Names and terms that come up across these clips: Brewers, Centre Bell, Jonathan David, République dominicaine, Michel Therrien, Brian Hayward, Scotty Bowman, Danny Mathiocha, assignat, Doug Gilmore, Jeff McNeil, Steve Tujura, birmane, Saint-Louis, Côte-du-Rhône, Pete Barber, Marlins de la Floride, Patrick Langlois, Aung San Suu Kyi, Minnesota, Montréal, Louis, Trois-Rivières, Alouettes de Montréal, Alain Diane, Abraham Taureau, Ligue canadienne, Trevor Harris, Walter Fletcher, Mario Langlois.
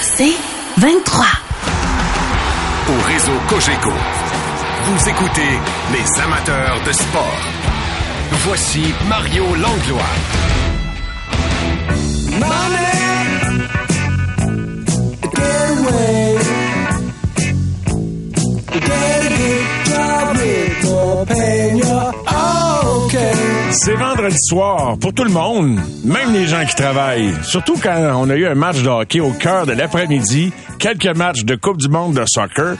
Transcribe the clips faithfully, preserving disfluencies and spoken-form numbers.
C'est vingt-trois. Au réseau Cogéco, vous écoutez les amateurs de sport. Voici Mario Langlois. Money, get away. Get a good job with your pain, you're okay. C'est vendredi soir pour tout le monde, même les gens qui travaillent. Surtout quand on a eu un match de hockey au cœur de l'après-midi, quelques matchs de Coupe du monde de soccer.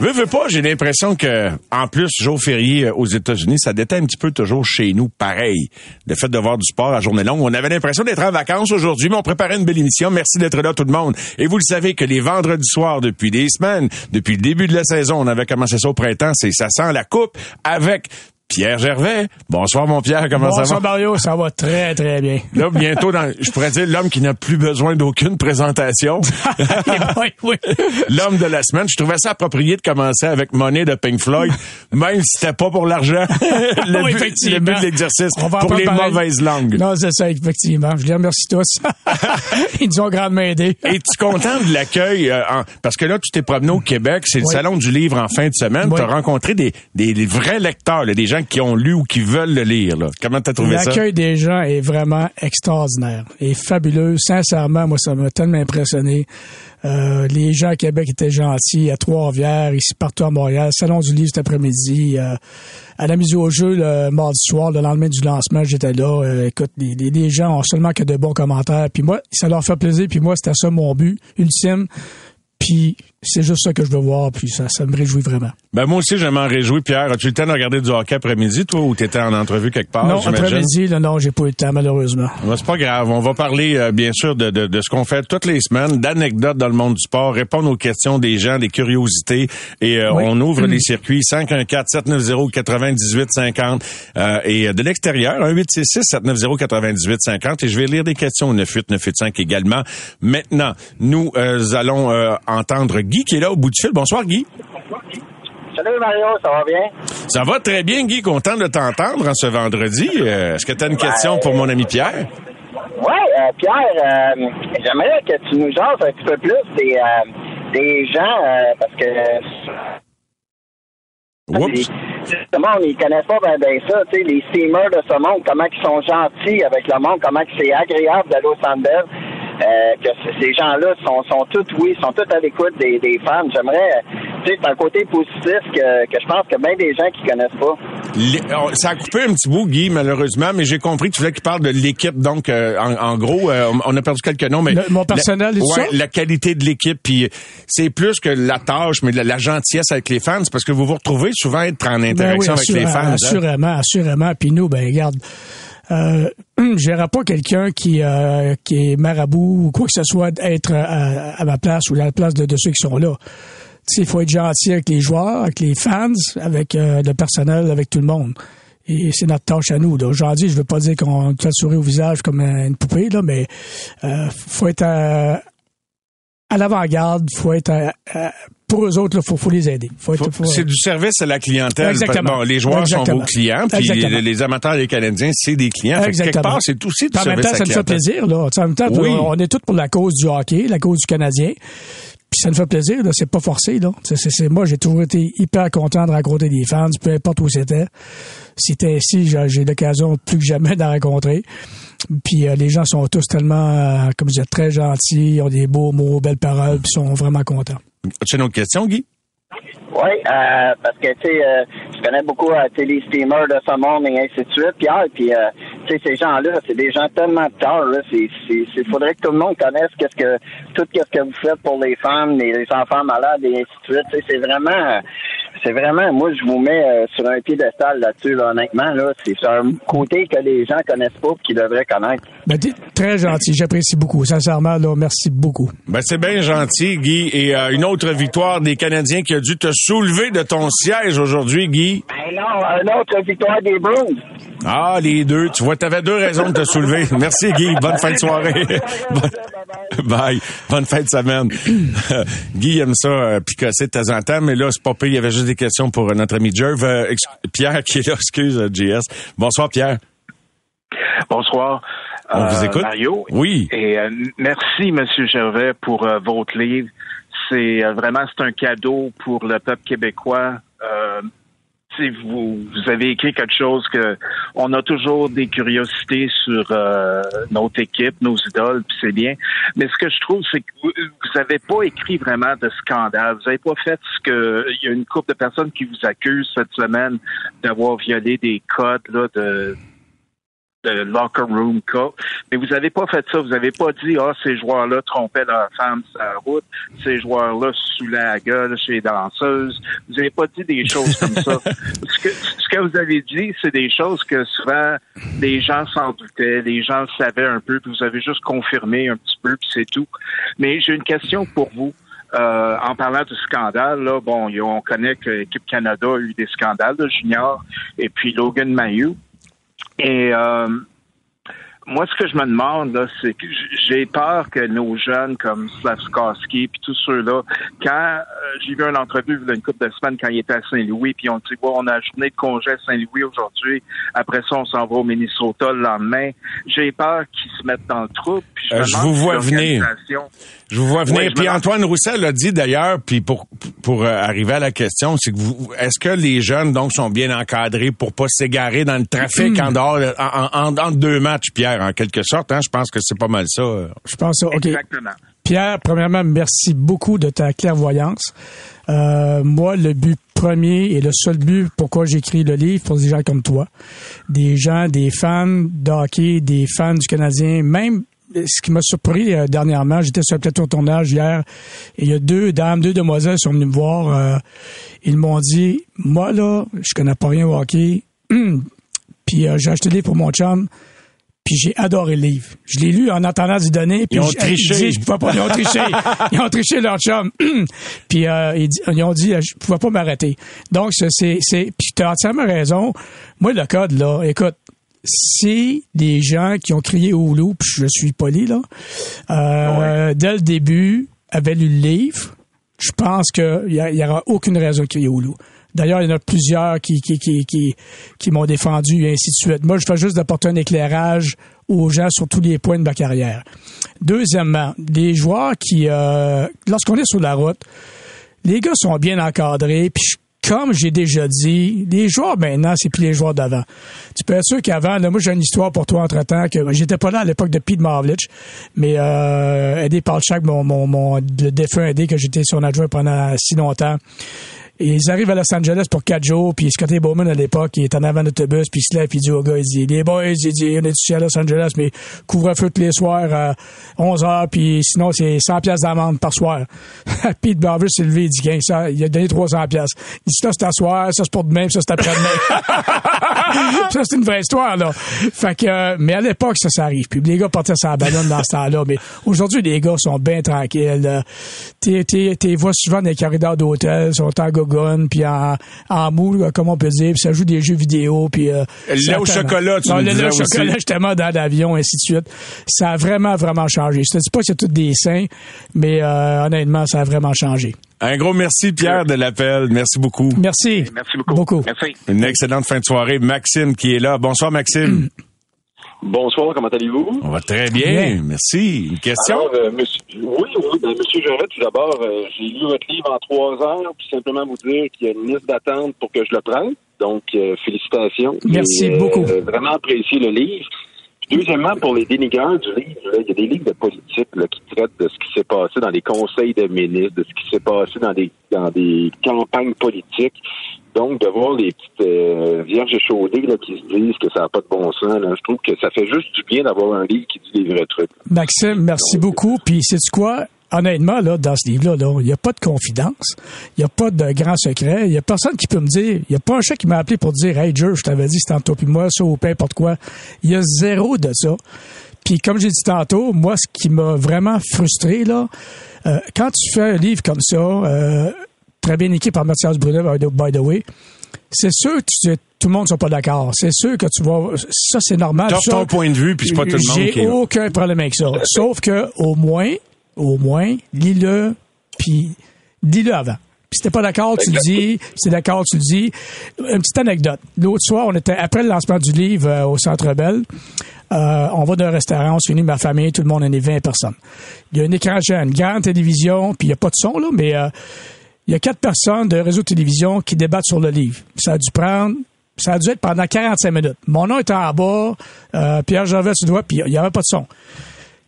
Veux, veux pas, j'ai l'impression que, en plus, jour férié aux États-Unis, ça déteint un petit peu toujours chez nous, pareil. Le fait de voir du sport à journée longue, on avait l'impression d'être en vacances aujourd'hui, mais on préparait une belle émission. Merci d'être là, tout le monde. Et vous le savez que les vendredis soirs, depuis des semaines, depuis le début de la saison, on avait commencé ça au printemps, c'est ça sent la coupe avec... Pierre Gervais. Bonsoir, mon Pierre. Comment Bonsoir, ça va? Bonsoir, Mario. Ça va très, très bien. Là, bientôt, dans, je pourrais dire l'homme qui n'a plus besoin d'aucune présentation. Oui, oui. L'homme de la semaine. Je trouvais ça approprié de commencer avec Money de Pink Floyd, même si c'était pas pour l'argent. le, oui, but, le but de l'exercice. Pour les pareil. Mauvaises langues. Non, c'est ça, effectivement. Je les remercie tous. Ils nous ont grandement aidés. Et tu content de l'accueil? Euh, en, parce que là, tu t'es promené au Québec. C'est oui. Le Salon du Livre en fin de semaine. Oui. Tu as rencontré des, des, des vrais lecteurs, là, des gens qui ont lu ou qui veulent le lire. Là. Comment t'as trouvé ça? L'accueil des gens est vraiment extraordinaire et fabuleux. Sincèrement, moi, ça m'a tellement impressionné. Euh, les gens à Québec étaient gentils, à Trois-Rivières, ici partout à Montréal, Salon du Livre cet après-midi, euh, à la mise au jeu le mardi soir, le lendemain du lancement, j'étais là. Euh, écoute, les, les, les gens ont seulement que de bons commentaires. Puis moi, ça leur fait plaisir. Puis moi, c'était ça mon but ultime. Puis c'est juste ça que je veux voir, puis ça, ça me réjouit vraiment. Ben moi aussi, je m'en réjouis. Pierre, as-tu le temps de regarder du hockey après-midi, toi, ou t'étais en entrevue quelque part? Non, j'imagine? Après-midi, là, non, j'ai pas eu le temps, malheureusement. Ben, c'est pas grave. On va parler, euh, bien sûr, de, de, de ce qu'on fait toutes les semaines, d'anecdotes dans le monde du sport, répondre aux questions des gens, des curiosités, et euh, oui. On ouvre mmh. les circuits cinq un quatre, sept neuf zéro, neuf huit cinq zéro euh, et de l'extérieur, un huit six six, sept neuf zéro, neuf huit cinq zéro, et je vais lire des questions neuf huit neuf huit cinq également. Maintenant, nous euh, allons euh, entendre Guy qui est là au bout du fil. Bonsoir, Guy. Bonsoir, Guy. Salut, Mario. Ça va bien? Ça va très bien, Guy. Content de t'entendre en ce vendredi. Euh, est-ce que tu as une ben, question pour mon ami Pierre? Oui, euh, Pierre, euh, j'aimerais que tu nous jases un petit peu plus des, euh, des gens, euh, parce que... Oups. Justement, on n'y connaît pas bien ben ça, tu sais, les steamers de ce monde, comment ils sont gentils avec le monde, comment c'est agréable d'aller au Centre Bell. Euh, que ces gens-là sont, sont tous, oui, sont tous à l'écoute des, des fans. J'aimerais, tu sais, c'est un côté positif que, que je pense que bien des gens qui connaissent pas. Les, oh, ça a coupé un petit bout, Guy, malheureusement, mais j'ai compris que tu voulais qu'il parle de l'équipe. Donc, euh, en, en gros, euh, on a perdu quelques noms, mais... Le, mon personnel, la, ouais, la qualité de l'équipe, puis c'est plus que la tâche, mais la, la gentillesse avec les fans, parce que vous vous retrouvez souvent être en interaction ben oui, avec les fans. Assurément, hein? assurément. Puis nous, ben, regarde... Euh, je n'irai pas quelqu'un qui, euh, qui est marabout ou quoi que ce soit être à, à ma place ou à la place de, de ceux qui sont là. Il faut être gentil avec les joueurs, avec les fans, avec euh, le personnel, avec tout le monde. Et c'est notre tâche à nous. Aujourd'hui, je veux pas dire qu'on te fait sourire au visage comme une poupée, là, mais euh, faut être à, à l'avant-garde, faut être à, à pour eux autres, il faut, faut les aider. Faut faut, être, faut, c'est euh... du service à la clientèle. Exactement. Bon, les joueurs Exactement. sont vos clients, puis les, les amateurs des Canadiens, c'est des clients. Fait que quelque part, c'est aussi du en service temps, à la clientèle. Plaisir, là. En même temps, ça me fait plaisir. On est tous pour la cause du hockey, la cause du Canadien. Puis ça nous fait plaisir, là. C'est pas forcé, là. C'est, c'est, c'est, moi, j'ai toujours été hyper content de rencontrer des fans, peu importe où c'était. C'était ici, j'ai, j'ai l'occasion plus que jamais d'en rencontrer. Puis euh, les gens sont tous tellement, euh, comme je disais, très gentils, ont des beaux mots, belles paroles, puis sont vraiment contents. As-tu une autre question, Guy? Oui, euh, parce que, tu sais, euh, je connais beaucoup euh, les steamers de ce monde et ainsi de suite, Pierre, puis, euh, tu sais, ces gens-là, c'est des gens tellement de tard, là, c'est, c'est, c'est, faudrait que tout le monde connaisse qu'est-ce que, tout qu'est-ce que vous faites pour les femmes, les, les enfants malades et ainsi de suite, tu sais, c'est vraiment, c'est vraiment, moi, je vous mets euh, sur un piédestal là-dessus, là, honnêtement, là, c'est sur un côté que les gens connaissent pas et qu'ils devraient connaître. Ben, t'es très gentil, j'apprécie beaucoup, sincèrement, là, merci beaucoup. Ben, c'est bien gentil, Guy, et euh, une autre victoire des Canadiens qui a dû te soulever de ton siège aujourd'hui, Guy. Ben non, un autre victoire des Bruins. Ah, les deux. Tu vois, t'avais deux raisons de te soulever. Merci, Guy. Bonne fin de soirée. Bonne... Bye. Bonne fin de semaine. Guy aime ça euh, picasser de temps en temps, mais là, c'est pas pire. Il y avait juste des questions pour euh, notre ami Gerv. Euh, ex- Pierre qui est là. Excuse, J S. Bonsoir, Pierre. Bonsoir. On euh, vous écoute. Mario. Oui. Et euh, merci, M. Gervais, pour euh, votre livre. C'est euh, vraiment c'est un cadeau pour le peuple québécois. Euh, si vous, vous avez écrit quelque chose que on a toujours des curiosités sur euh, notre équipe, nos idoles, puis c'est bien. Mais ce que je trouve, c'est que vous, vous avez pas écrit vraiment de scandale. Vous avez pas fait ce que il y a une couple de personnes qui vous accusent cette semaine d'avoir violé des codes là de de locker room code. Mais vous avez pas fait ça. Vous avez pas dit, ah, ces joueurs-là trompaient leur femme sur la route. Ces joueurs-là se saoulaient à la gueule chez les danseuses. Vous avez pas dit des choses comme ça. Ce que, ce que vous avez dit, c'est des choses que souvent, les gens s'en doutaient, les gens le savaient un peu, puis vous avez juste confirmé un petit peu, puis c'est tout. Mais j'ai une question pour vous. Euh, en parlant du scandale, là, bon, on connaît que l'équipe Canada a eu des scandales de junior, et puis Logan Mayhew. Et euh, moi, ce que je me demande, là, c'est que j'ai peur que nos jeunes comme Slavkovski puis tous ceux-là, quand euh, j'ai vu une entrevue il y a une couple de semaines quand il était à Saint-Louis, puis on dit « on a la journée de congé à Saint-Louis aujourd'hui, après ça, on s'en va au Minnesota le lendemain », j'ai peur qu'ils se mettent dans le trou. Puis je, euh, je vous vois venir. Je vous vois venir. Oui, puis Antoine Roussel l'a dit d'ailleurs, puis pour pour euh, arriver à la question, c'est que vous, est-ce que les jeunes donc sont bien encadrés pour pas s'égarer dans le trafic mmh. en dehors en, en, en deux matchs, Pierre, en quelque sorte, hein? Je pense que c'est pas mal ça. Je pense ça. Okay. Exactement. Pierre, premièrement, merci beaucoup de ta clairvoyance. Euh, moi, le but premier et le seul but pourquoi j'écris le livre, pour des gens comme toi, des gens, des fans de hockey, des fans du Canadien, même. Ce qui m'a surpris euh, dernièrement, j'étais sur le plateau de tournage hier, et il y a deux dames, deux demoiselles sont venues me voir. Euh, ils m'ont dit, moi là, je connais pas rien au hockey, puis euh, j'ai acheté le livre pour mon chum, puis j'ai adoré le livre. Je l'ai lu en entendant du donné. Ils ont triché. Je pouvais pas, ils ont triché. Ils ont triché leur chum. Puis euh, ils, ils ont dit, je pouvais pas m'arrêter. Donc c'est, c'est, puis t'as entièrement raison. Moi le code là, écoute. C'est des gens qui ont crié au loup, puis je suis poli, là. Euh, ouais. Dès le début, avaient lu le livre. Je pense qu'il n'y aura aucune raison de crier au loup. D'ailleurs, il y en a plusieurs qui, qui, qui, qui, qui m'ont défendu, et ainsi de suite. Moi, je fais juste d'apporter un éclairage aux gens sur tous les points de ma carrière. Deuxièmement, des joueurs qui, euh, lorsqu'on est sur la route, les gars sont bien encadrés, puis je comme j'ai déjà dit, les joueurs maintenant, c'est plus les joueurs d'avant. Tu peux être sûr qu'avant, là, moi j'ai une histoire pour toi entre-temps, que j'étais pas là à l'époque de Pete Mavlich, mais euh, Eddie Palchak, mon, mon, mon, le défunt Eddie, que j'étais son adjoint pendant si longtemps, et ils arrivent à Los Angeles pour quatre jours, puis Scotty Bowman à l'époque, il est en avant d'autobus, puis il se lève, puis il dit au gars, il dit, les boys, il dit, on est ici à Los Angeles, mais couvre-feu tous les soirs à onze heures, puis sinon c'est cent piastres d'amende par soir. Pete Barber s'est levé, il dit, il a donné trois cents piastres. Il dit, ça c'est à soir, ça c'est pour demain, puis ça c'est après-demain. Ça c'est une vraie histoire, là. Fait que, mais à l'époque, ça, ça arrive. Puis les gars partaient sur la ballonne dans ce temps-là, mais aujourd'hui, les gars sont bien tranquilles. T'es, t'es, t'es vois souvent dans les corridors d'hôtel, sont en go puis en, en moule, comme on peut dire, puis ça joue des jeux vidéo, puis... Euh, là au chocolat, tu non, me là, disais là, au chocolat, justement, dans l'avion, ainsi de suite. Ça a vraiment, vraiment changé. Je te dis pas que c'est tout des saints, mais euh, honnêtement, ça a vraiment changé. Un gros merci, Pierre, de l'appel. Merci beaucoup. Merci. Merci beaucoup. beaucoup. Merci. Une excellente fin de soirée. Maxime qui est là. Bonsoir, Maxime. Mmh. Bonsoir, comment allez-vous? On va très bien, bien. Merci. Une question? Alors, euh, monsieur, oui, oui, ben, monsieur Gervais, tout d'abord, euh, j'ai lu votre livre en trois heures, puis simplement vous dire qu'il y a une liste d'attente pour que je le prenne. Donc, euh, félicitations. Merci et, beaucoup. Euh, vraiment apprécié le livre. Puis, deuxièmement, pour les dénigreurs du livre, il y a des livres de politique là, qui traitent de ce qui s'est passé dans les conseils de ministres, de ce qui s'est passé dans des dans des campagnes politiques. Donc, de voir les petites euh, vierges échaudées là, qui se disent que ça n'a pas de bon sens, là, je trouve que ça fait juste du bien d'avoir un livre qui dit des vrais trucs. Maxime, merci Donc, beaucoup. Puis, sais-tu quoi? Honnêtement, là, dans ce livre-là, il n'y a pas de confidence, il n'y a pas de grand secret, il n'y a personne qui peut me dire, il n'y a pas un chat qui m'a appelé pour dire « Hey, Joe, je t'avais dit, c'est entre toi puis moi, ça ou peu importe quoi. » Il y a zéro de ça. Puis, comme j'ai dit tantôt, moi, ce qui m'a vraiment frustré, là, euh, quand tu fais un livre comme ça... Euh, très bien écrit par Mathias Brunet, by the way. C'est sûr que tu, tout le monde ne sont pas d'accord. C'est sûr que tu vas... Ça, c'est normal. T'as ton point de vue, puis c'est pas tout le monde qui est là. J'ai aucun problème avec ça. Sauf que, au moins, au moins, lis-le, puis lis-le avant. Puis si t'es pas d'accord, tu le dis. Si t'es d'accord, tu le dis. Une petite anecdote. L'autre soir, on était après le lancement du livre euh, au Centre Bell. Euh, on va d'un restaurant, on s'unit ma famille, tout le monde en est vingt personnes. Il y a un écran géant, une grande télévision, puis il n'y a pas de son, là, mais euh, il y a quatre personnes de réseau de télévision qui débattent sur le livre. Ça a dû prendre... Ça a dû être pendant quarante-cinq minutes. Mon nom était en bas, euh, Pierre Gervais sur le doigt, puis il n'y avait pas de son.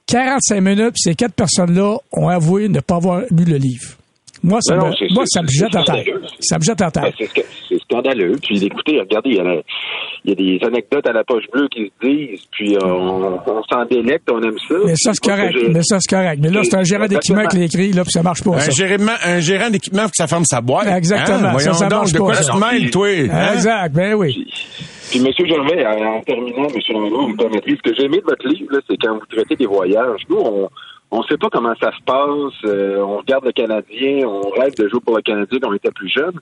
quarante-cinq minutes, puis ces quatre personnes-là ont avoué ne pas avoir lu le livre. Moi, ça, non, me, c'est, moi, c'est, ça me jette en terre. Ça me jette en terre. C'est, c'est scandaleux. Puis écoutez, regardez, il y, a, il y a des anecdotes à la poche bleue qui se disent, puis on, on s'en délecte, on aime ça. Mais ça, c'est correct. Je... Mais ça, c'est correct. Mais là, c'est un gérant d'équipement qui l'écrit, là, puis ça marche pas. Un, ça. Gérant, un gérant d'équipement, faut que ça ferme sa boîte. Exactement. Hein? Ça, ça donc, marche de pas. Quoi ça. Mêle, toi, hein? Exact. Ben oui. Puis... Puis, M. Gervais, en, en terminant, M. Langlois, vous me permettrez, ce que j'ai aimé de votre livre, là, c'est quand vous traitez des voyages. Nous, on on sait pas comment ça se passe, euh, on regarde le Canadien, on rêve de jouer pour le Canadien quand on était plus jeune.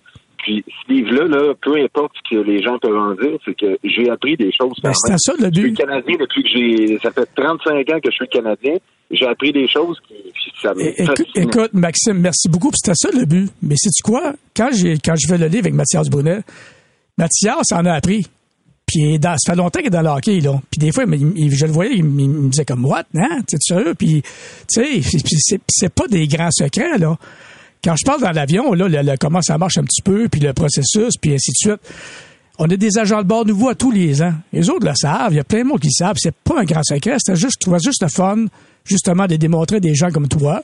Puis, ce livre-là, là, peu importe ce que les gens peuvent en dire, c'est que j'ai appris des choses. Ben, c'est ça, le but. Je suis Canadien depuis que j'ai... Ça fait trente-cinq ans que je suis Canadien. J'ai appris des choses qui... Ça écoute, écoute, Maxime, merci beaucoup. Puis, c'était ça, le but. Mais sais-tu quoi? Quand j'ai quand je vais le lire avec Mathias Brunet, Mathias en a appris. Puis dans, ça fait longtemps qu'il est dans le hockey, là. Puis des fois, il, il, je le voyais, il, il me disait comme « What? Hein? T'es sûr? » Puis, tu sais, c'est, c'est pas des grands secrets, là. Quand je parle dans l'avion, là, le, le, comment ça marche un petit peu, puis le processus, puis ainsi de suite. On a des agents de bord nouveaux à tous les ans. Les autres le savent, il y a plein de monde qui le savent. C'est pas un grand secret, c'était juste, je trouvais juste le fun, justement, de démontrer des gens comme toi,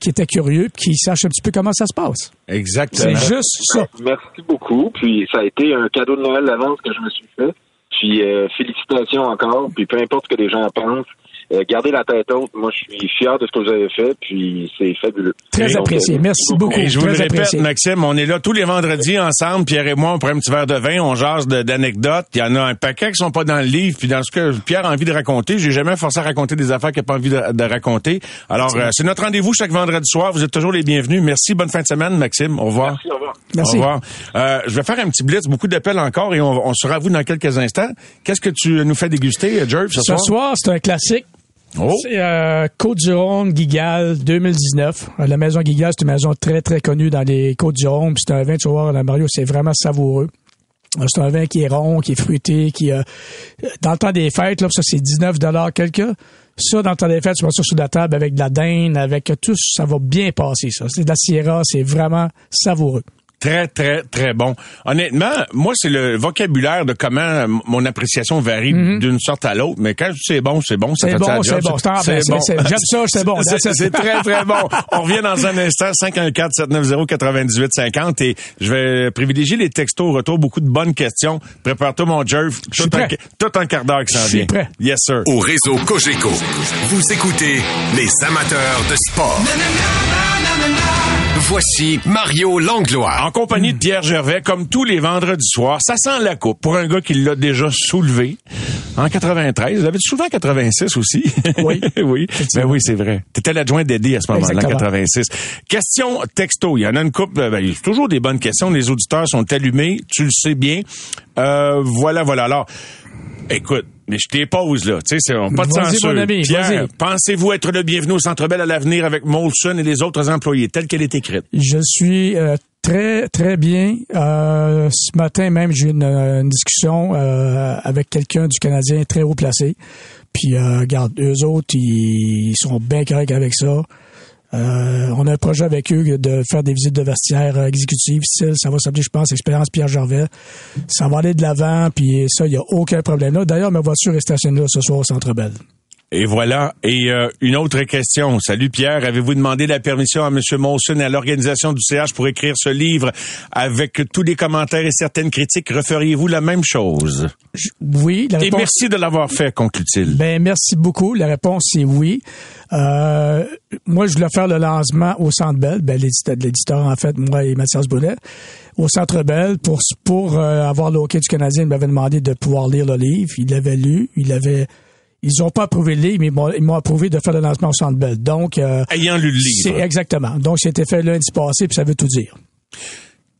qui étaient curieux, qui sachent un petit peu comment ça se passe. Exactement. C'est juste ça. Merci beaucoup. Puis ça a été un cadeau de Noël d'avance que je me suis fait. Puis euh, félicitations encore. Puis peu importe ce que les gens pensent, euh, gardez la tête haute. Moi, je suis fier de ce que vous avez fait. Puis c'est fabuleux. Très et apprécié. Donc, merci beaucoup. Et je vous Très le répète, apprécié. Maxime, on est là tous les vendredis ensemble. Pierre et moi, on prend un petit verre de vin, on jase de, d'anecdotes. Il y en a un paquet qui sont pas dans le livre. Puis dans ce que Pierre a envie de raconter, j'ai jamais forcé à raconter des affaires qu'il n'a pas envie de, de raconter. Alors, euh, c'est notre rendez-vous chaque vendredi soir. Vous êtes toujours les bienvenus. Merci. Bonne fin de semaine, Maxime. Au revoir. Merci, au revoir. Merci. Au revoir. Euh, je vais faire un petit blitz. Beaucoup d'appels encore et on, on sera à vous dans quelques instants. Qu'est-ce que tu nous fais déguster, Jerv, ce, ce soir? Ce soir, c'est un classique. Oh. C'est euh, Côte-du-Rhône, Guigal, deux mille dix-neuf. La maison Guigal, c'est une maison très, très connue dans les Côtes-du-Rhône. C'est un vin, tu vois, la Mario, c'est vraiment savoureux. C'est un vin qui est rond, qui est fruité, qui... Euh, dans le temps des fêtes, là, ça, c'est dix-neuf dollars quelques. Ça, dans le temps des fêtes, tu mets ça sur la table avec de la dinde, avec tout, ça va bien passer, ça. C'est de la Syrah, c'est vraiment savoureux. Très, très, très bon. Honnêtement, moi, c'est le vocabulaire de comment mon appréciation varie mm-hmm. d'une sorte à l'autre, mais quand je dis c'est bon, c'est bon, ça c'est fait bon, ça. C'est bon, c'est, c'est bon, c'est bon. J'aime ça, c'est bon. C'est, c'est, c'est très, très bon. On revient dans un instant, cinq un quatre, sept neuf zéro, neuf huit cinq zéro, et je vais privilégier les textos au retour, beaucoup de bonnes questions. Prépare-toi, mon Jerv, tout, tout un quart d'heure qui s'en vient. Je suis prêt. Yes, sir. Au réseau Cogéco, vous écoutez les amateurs de sport. Voici Mario Langlois. En compagnie de Pierre Gervais, comme tous les vendredis soirs, ça sent la coupe pour un gars qui l'a déjà soulevé en quatre-vingt-treize. Vous l'avez soulevé en quatre-vingt-six aussi. Oui. oui. Ben oui, c'est vrai. T'étais l'adjoint d'Eddie à ce moment-là, en quatre-vingt-six. Question texto. Il y en a une couple. Ben, il y a toujours des bonnes questions. Les auditeurs sont allumés. Tu le sais bien. Euh, voilà, voilà. Alors, écoute. Mais je t'ai pose, là. Tu sais, pas de censure. Ami, Pierre, vas-y. Pensez-vous être le bienvenu au Centre Bell à l'avenir avec Molson et les autres employés, telle qu'elle est écrite? Je suis euh, très, très bien. Euh, ce matin même, j'ai eu une, une discussion euh, avec quelqu'un du Canadien très haut placé. Puis, euh, regarde, eux autres, ils, ils sont bien corrects avec ça. Euh, on a un projet avec eux de faire des visites de vestiaires exécutives. Ça va s'appeler, je pense, Expérience Pierre Gervais. Ça va aller de l'avant, puis ça, il n'y a aucun problème là. D'ailleurs, ma voiture est stationnée là ce soir au Centre Bell. Et voilà. Et euh, une autre question. Salut Pierre, avez-vous demandé la permission à M. Molson et à l'organisation du C H pour écrire ce livre avec tous les commentaires et certaines critiques? Referiez-vous la même chose? Je, oui. La réponse... Et merci de l'avoir fait, conclut-il. Ben merci beaucoup. La réponse est oui. Euh, moi, je voulais faire le lancement au Centre Bell, ben l'éditeur, l'éditeur en fait, moi et Mathias Brunet, au Centre Bell pour pour euh, avoir le hockey du Canadien. Il m'avait demandé de pouvoir lire le livre. Il l'avait lu. Il l'avait... Ils n'ont pas approuvé le livre, mais bon, ils m'ont approuvé de faire le lancement au Centre Bell. Donc, euh, ayant lu le livre. C'est, exactement. Donc, c'était fait lundi passé, puis ça veut tout dire.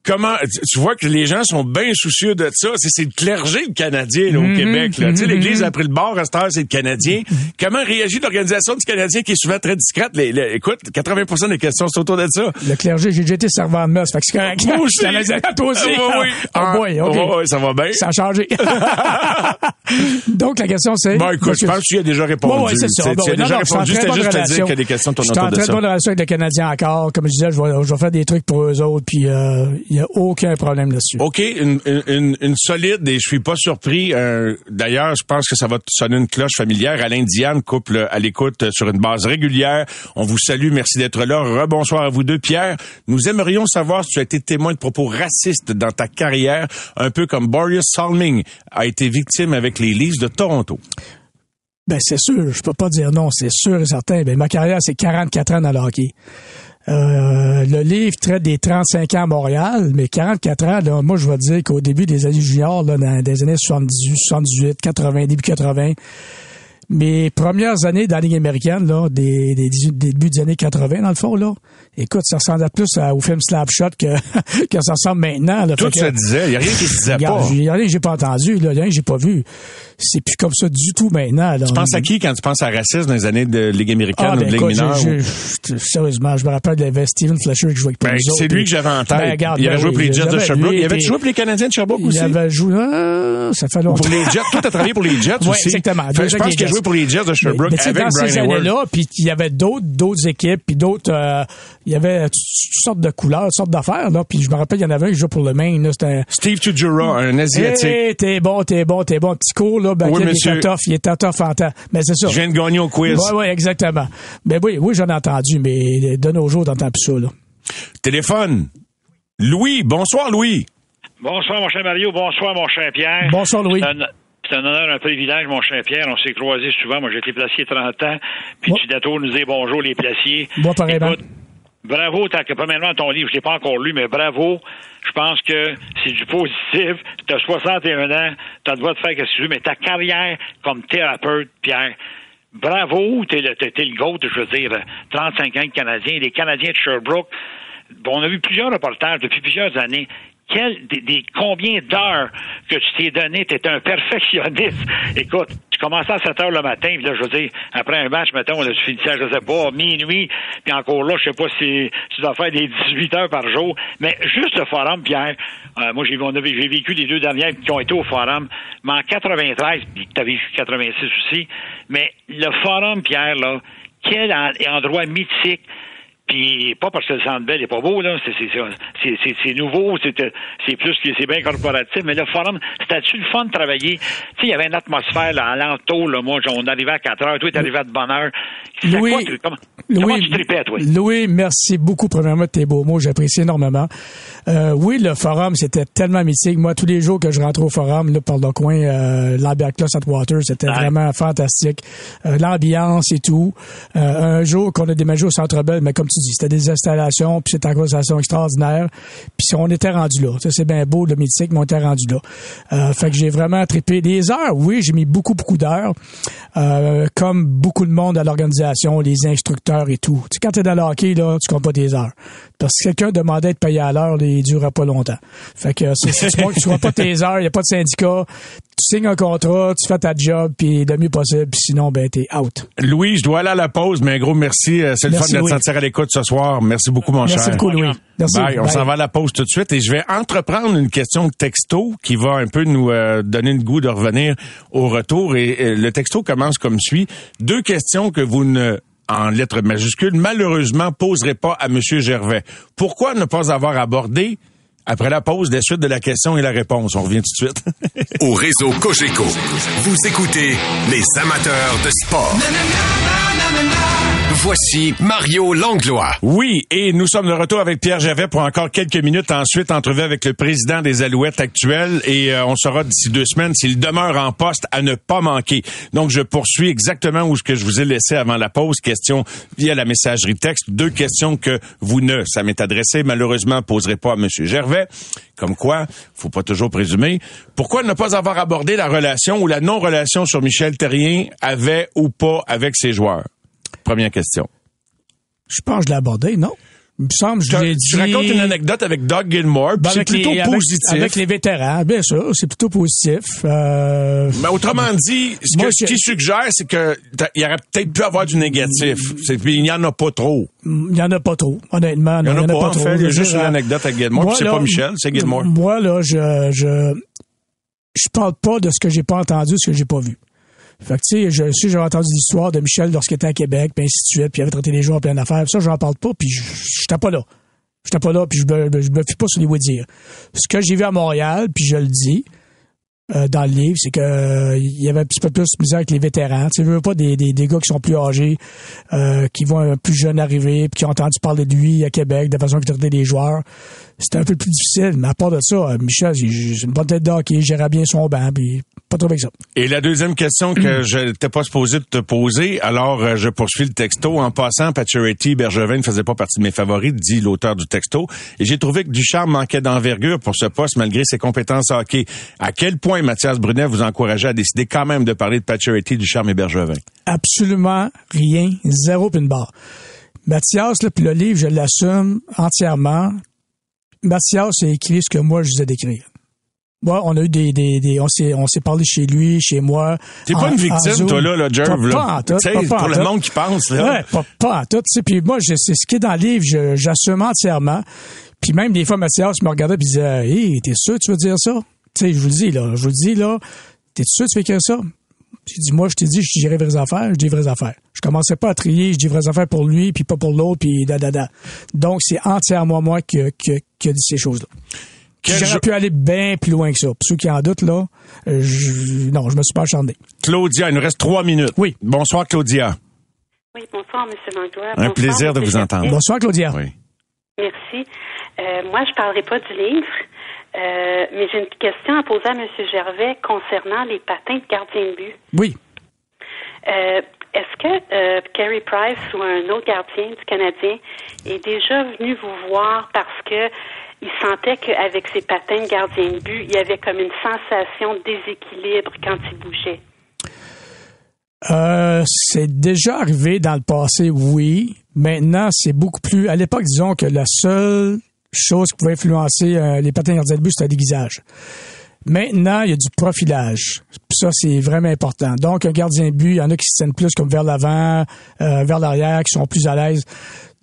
Comment tu vois que les gens sont bien soucieux de ça? C'est, c'est le clergé le Canadien là, au mm-hmm, Québec. Là. Mm-hmm. Tu sais, l'Église a pris le bord, à cette heure, c'est le Canadien. Mm-hmm. Comment réagit l'organisation du Canadien qui est souvent très discrète? Les, les, écoute, quatre-vingts pour cent des questions sont autour de ça. Le clergé, j'ai déjà été servant de messe. Fait que c'est quand même... Moi aussi! La maison, toi aussi! Oui, oui. Ah, oh boy, OK. Oh, oui, ça va bien. Ça a changé. Donc, la question, c'est... Bon, écoute, monsieur... je pense qu'il a déjà répondu. Oui, oui, c'est ça. Tu as déjà répondu, c'était juste à dire qu'il y a des questions autour de ça. Je suis en train de bonne relation avec le Canadien encore. Comme je disais, je vais, je vais faire des trucs pour eux autres, puis... Euh... Il n'y a aucun problème là-dessus. OK, une, une, une solide, et je suis pas surpris. Euh, d'ailleurs, je pense que ça va sonner une cloche familière. Alain Diane, couple à l'écoute sur une base régulière. On vous salue, merci d'être là. Rebonsoir à vous deux. Pierre, nous aimerions savoir si tu as été témoin de propos racistes dans ta carrière, un peu comme Boris Salming a été victime avec les Leafs de Toronto. Ben c'est sûr, je peux pas dire non, c'est sûr et certain. Ben, ma carrière, c'est quarante-quatre ans dans le hockey. Euh, le livre traite des trente-cinq ans à Montréal, mais quarante-quatre ans, là, moi, je vais dire qu'au début des années juniors, là, dans les années soixante-dix-huit, soixante-dix-huit, quatre-vingts, début quatre-vingts, mes premières années dans la Ligue américaine, là, des, des, des débuts des années quatre-vingts, dans le fond, là, écoute, ça ressemblait plus à, au film Slapshot que, que ça ressemble maintenant, là. Tout se disait, il y a rien qui se disait pas. Il y a rien que j'ai pas entendu, là, il y a rien que j'ai pas vu. C'est plus comme ça du tout maintenant, là. Tu penses à qui quand tu penses à racisme dans les années de Ligue américaine ah, ben, ou de Ligue mineure? J'ai, j'ai, ou... Sérieusement, je me rappelle de l'avait Steven Fletcher qui jouait avec ben, c'est autres, lui que j'avais en tête. Ben, regarde, il avait ben, joué oui, pour les Jets de Sherbrooke. Il avait joué pour les Canadiens de Sherbrooke aussi. Il avait joué, ah, ça fait longtemps. Pour les Jets, toi, t'as travaillé pour les Jets aussi. Oui, exactement. Je pense qu'il a joué pour les Jets de Sherbrooke avec Brian Hayward. Puis il y avait d'autres, d'autres équipes, puis d'autres, il y avait toutes sortes de couleurs, toutes sortes d'affaires, là. Puis je me rappelle, il y en avait un qui jouait pour le Maine, là. C'était Steve Tujura, un Asiatique. Hey, t'es bon, t'es bon, t'es bon. Petit cours, là. Ben, oui, monsieur. Il était tough, il était tough en temps. Mais c'est ça. Je viens de gagner au quiz. Oui, oui, exactement. Mais oui, oui, j'en ai entendu, mais de nos jours, t'entends plus ça, là. Téléphone. Louis. Bonsoir, Louis. Bonsoir, mon cher Mario. Bonsoir, mon cher Pierre. Bonsoir, Louis. Euh, C'est un honneur, un privilège, mon cher Pierre. On s'est croisés souvent. Moi, j'ai été placier trente ans. Puis, oh. tu d'atour nous dis bonjour, les placiers. Bon, pareil, écoute, ben. Bravo, t'as, premièrement, ton livre, je l'ai pas encore lu, mais bravo. Je pense que c'est du positif. T'as soixante et un ans. T'as le droit de faire ce que tu veux, mais ta carrière comme thérapeute, Pierre, bravo. T'es le, t'es, t'es le goat, je veux dire, trente-cinq ans de Canadiens. Les Canadiens de Sherbrooke. Bon, on a vu plusieurs reportages depuis plusieurs années. Quel, des, des, combien d'heures que tu t'es donné? T'es un perfectionniste. Écoute, tu commençais à sept heures le matin, puis là, je veux dire, après un match, mettons, on a fini ça, je sais pas, minuit, puis encore là, je sais pas si tu dois faire des dix-huit heures par jour. Mais juste le forum, Pierre, euh, moi, j'ai, on avait, j'ai vécu les deux dernières qui ont été au forum, mais en quatre-vingt-treize, puis t'as vécu quatre-vingt-six aussi, mais le forum, Pierre, là, quel endroit mythique. Puis pas parce que le Centre Bell est pas beau, là, c'est, c'est, c'est, c'est, c'est nouveau, c'est, c'est plus que c'est bien corporatif, mais le forum, c'était-tu le fun de travailler? Tu sais, il y avait une atmosphère là, à l'entour, là, moi, on arrivait à quatre heures, toi, t'arrivais à de bonne heure. Louis, quoi, tu, comment, Louis, comment tu tripais, toi? Louis, merci beaucoup, premièrement, de tes beaux mots, j'apprécie énormément. Euh, oui, le forum, c'était tellement mythique. Moi, tous les jours que je rentrais au forum, là, par le coin, euh, Lambert-Claude at Water, c'était ouais. vraiment fantastique. Euh, l'ambiance et tout. Euh, un jour qu'on a déménagé au Centre Bell, mais comme tu dis, c'était des installations, puis c'était une conversation extraordinaire. Puis on était rendu là. Ça, c'est bien beau, le mythique, mais on était rendu là. Euh, fait que j'ai vraiment trippé des heures. Oui, j'ai mis beaucoup, beaucoup d'heures. Euh, comme beaucoup de monde à l'organisation, les instructeurs et tout. Tu sais, quand t'es dans le hockey, là, tu comptes pas tes heures. Parce que quelqu'un demandait de payer à l'heure, là, il durera pas longtemps. Fait que c'est, c'est, tu comptes pas tes heures, il y a pas de syndicat. Tu signes un contrat, tu fais ta job, puis le mieux possible, puis sinon, ben, t'es out. Louis, je dois aller à la pause, mais un gros merci. C'est le merci, fun de te sentir à l'écoute ce soir. Merci beaucoup, mon cher. Merci beaucoup, Louis. Merci. Bye. Bye. On s'en va à la pause tout de suite et je vais entreprendre une question texto qui va un peu nous euh, donner le goût de revenir au retour. Et, et le texto commence comme suit. Deux questions que vous ne... en lettres majuscules, malheureusement, poserait pas à M. Gervais. Pourquoi ne pas avoir abordé, après la pause, la suite de la question et la réponse? On revient tout de suite. Au réseau Cogéco, vous écoutez les amateurs de sport. Voici Mario Langlois. Oui, et nous sommes de retour avec Pierre Gervais pour encore quelques minutes. Ensuite, entrevue avec le président des Alouettes actuels et euh, on saura d'ici deux semaines s'il demeure en poste à ne pas manquer. Donc, je poursuis exactement où ce que je vous ai laissé avant la pause. Question via la messagerie texte. Deux questions que vous ne, ça m'est adressé, malheureusement, poserez pas à M. Gervais. Comme quoi, faut pas toujours présumer. Pourquoi ne pas avoir abordé la relation ou la non-relation sur Michel Therrien avait ou pas avec ses joueurs? Première question. Je pense que je l'ai abordé, non? Il me semble, je, je l'ai dit. Je raconte une anecdote avec Doug Gilmore, ben c'est plutôt les, positif. Avec, avec les vétérans, bien sûr, c'est plutôt positif. Euh... Mais autrement dit, ce Moi, que je... qui suggère, c'est que il y aurait peut-être pu avoir du négatif. C'est, il n'y en a pas trop. Il n'y en a pas trop, honnêtement. Il n'y en, en a pas, pas en trop. Fait, il y a juste dire, une anecdote avec Gilmore, puis c'est là, pas Michel, c'est Gilmore. Moi, là, je, je, je parle pas de ce que j'ai pas entendu, ce que j'ai pas vu. Fait que, tu sais, je sais, j'avais entendu l'histoire de Michel lorsqu'il était à Québec, puis ainsi de suite, puis il avait traité les joueurs en pleine affaire. Ça, j'en parle pas, puis j'étais pas là. J'étais pas là, puis je me, je me fie pas sur les oui-dire. Ce que j'ai vu à Montréal, puis je le dis, euh, dans le livre, c'est que, euh, il y avait un petit peu plus de misère avec les vétérans. Tu sais, je veux pas des, des, des gars qui sont plus âgés, euh, qui voient un plus jeune arriver, puis qui ont entendu parler de lui à Québec, de la façon qu'il traitait les joueurs. C'était un peu plus difficile, mais à part de ça, Michel, c'est une bonne tête d'hockey, il gérait bien son banc, puis pas trop avec ça. Et la deuxième question que je n'étais pas supposé te poser, alors je poursuis le texto. En passant, Pacioretty, Bergevin ne faisait pas partie de mes favoris, dit l'auteur du texto. Et j'ai trouvé que Ducharme manquait d'envergure pour ce poste malgré ses compétences hockey. À quel point Mathias Brunet vous encourageait à décider quand même de parler de Pacioretty, Ducharme et Bergevin? Absolument rien. Zéro pis une barre. Mathias, là, puis le livre, je l'assume entièrement. Mathias a écrit ce que moi je vous ai décrit. Ouais, on a eu des, des, des, on s'est, on s'est parlé chez lui, chez moi. T'es en, pas une victime, toi, là, là, Gerv, là. Tu sais, pour le monde qui pense, là. Ouais, pas, pas en tout, tu sais. Puis moi, je, c'est ce qui est dans le livre, je, j'assume entièrement. Puis même des fois, Mathias me regardait pis disait, hey, t'es sûr que tu veux dire ça? Tu sais, je vous le dis, là, je vous le dis, là, t'es sûr que tu veux écrire ça? J'ai dit, moi, je t'ai dit, je dirais vraies affaires, je dis vraies affaires. Je commençais pas à trier, je dis vraies affaires pour lui, puis pas pour l'autre, puis da, da, da. Donc, c'est entièrement moi qui, qui, qui a dit ces choses-là. J'aurais jeu... pu aller bien plus loin que ça. Pour ceux qui en doutent, là, je... non, je me suis pas acharné. Claudia, il nous reste trois minutes. Oui. Bonsoir, Claudia. Oui, bonsoir, M. Langlois. Un bonsoir, plaisir M. de vous entendre. Bonsoir, Claudia. Oui. Merci. Euh, moi, je parlerai pas du livre, euh, mais j'ai une question à poser à M. Gervais concernant les patins de gardien de but. Oui. Euh, est-ce que euh, Carey Price ou un autre gardien du Canadien est déjà venu vous voir parce que il sentait qu'avec ses patins de gardien de but, il y avait comme une sensation de déséquilibre quand il bougeait? Euh, c'est déjà arrivé dans le passé, oui. Maintenant, c'est beaucoup plus... À l'époque, disons que la seule chose qui pouvait influencer euh, les patins de gardien de but, c'était le déguisage. Maintenant, il y a du profilage. Ça, c'est vraiment important. Donc, un gardien de but, il y en a qui se tiennent plus comme vers l'avant, euh, vers l'arrière, qui sont plus à l'aise.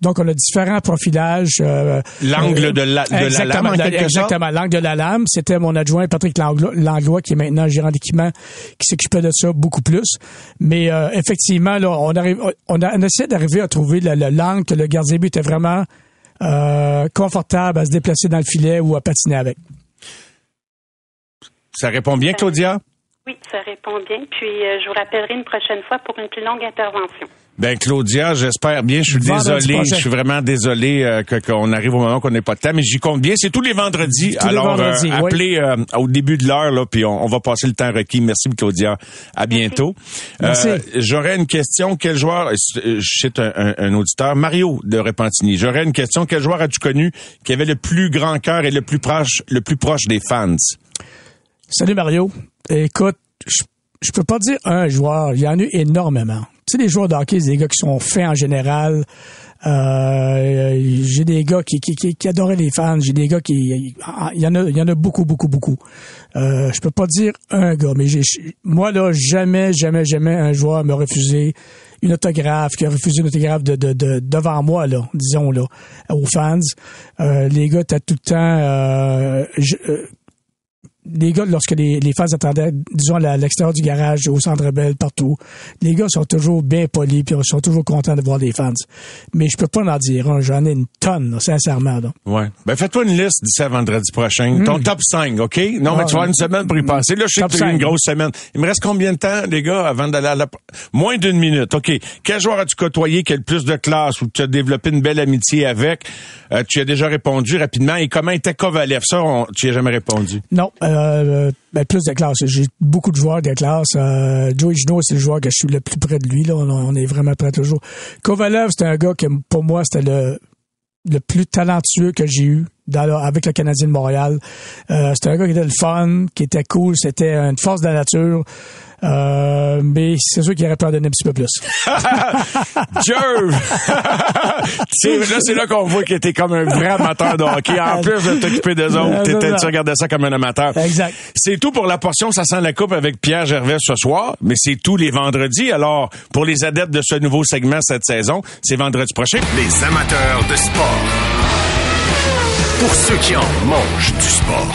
Donc, on a différents profilages. Euh, L'angle euh, de, la, de la lame, en quelque Exactement, sorte. L'angle de la lame. C'était mon adjoint Patrick Langlois, Langlois qui est maintenant gérant d'équipement, qui s'occupait de ça beaucoup plus. Mais euh, effectivement, là, on, arrive, on, a, on essaie d'arriver à trouver le, le, l'angle que le gardien de but était vraiment euh, confortable à se déplacer dans le filet ou à patiner avec. Ça répond bien, Claudia? Oui, ça répond bien. Puis, euh, je vous rappellerai une prochaine fois pour une plus longue intervention. Ben Claudia, j'espère bien. Je suis désolé, je suis vraiment désolé euh, que qu'on arrive au moment qu'on n'ait pas de temps, mais j'y compte bien. C'est tous les vendredis. Tous Alors, les vendredis, euh, oui. appelez euh, au début de l'heure là, puis on, on va passer le temps requis. Merci Claudia. À bientôt. Merci. Euh, Merci. J'aurais une question. Quel joueur? Je cite un, un, un auditeur, Mario de Repentigny. J'aurais une question. Quel joueur as-tu connu qui avait le plus grand cœur et le plus proche, le plus proche des fans? Salut Mario. Écoute, je, je peux pas dire un joueur. Il y en a eu énormément. Tu sais, les joueurs de hockey, c'est des gars qui sont faits en général. Euh, j'ai des gars qui, qui, qui, qui adoraient les fans. J'ai des gars qui... Il y en a, il y en a beaucoup, beaucoup, beaucoup. Euh, je peux pas dire un gars, mais j'ai, moi, là, jamais, jamais, jamais un joueur m'a refusé une autographe, qui a refusé une autographe de, de, de, devant moi, là, disons, là, aux fans. Euh, les gars, t'as tout le temps... Euh, je, euh, Les gars, lorsque les, les fans attendaient, disons, à l'extérieur du garage, au Centre Bell, partout, les gars sont toujours bien polis puis ils sont toujours contents de voir des fans. Mais je peux pas en dire hein, j'en ai une tonne, là, sincèrement. Là. Ouais. Ben, fais-toi une liste d'ici à vendredi prochain. Mmh. Ton top cinq, OK? Non, ah, mais tu vas avoir une semaine pour y passer. Là, je sais que tu as eu une grosse semaine. Il me reste combien de temps, les gars, avant d'aller à la... Moins d'une minute, OK. Quel joueur as-tu côtoyé qui a le plus de classe ou tu as développé une belle amitié avec? Euh, tu as déjà répondu rapidement. Et comment était Kovalev? Ça, on... tu n'y as jamais répondu. Non. Euh... Euh, ben plus de classe. J'ai beaucoup de joueurs de classe. Euh, Joey Gino, c'est le joueur que je suis le plus près de lui. Là, on, on est vraiment près toujours. Kovalev, c'était un gars que pour moi c'était le le plus talentueux que j'ai eu dans la, avec le Canadien de Montréal. Euh, c'était un gars qui était le fun, qui était cool, c'était une force de la nature. Euh, mais c'est sûr qu'il aurait pu en donner un petit peu plus. Dieu! c'est, là, c'est là qu'on voit que t'es comme un vrai amateur de hockey. En plus de t'occuper des autres, t'étais, tu regardais ça comme un amateur. Exact. C'est tout pour la portion Ça sent la coupe avec Pierre Gervais ce soir, mais c'est tous les vendredis. Alors, pour les adeptes de ce nouveau segment cette saison, c'est vendredi prochain. Les amateurs de sport. Pour ceux qui en mangent du sport.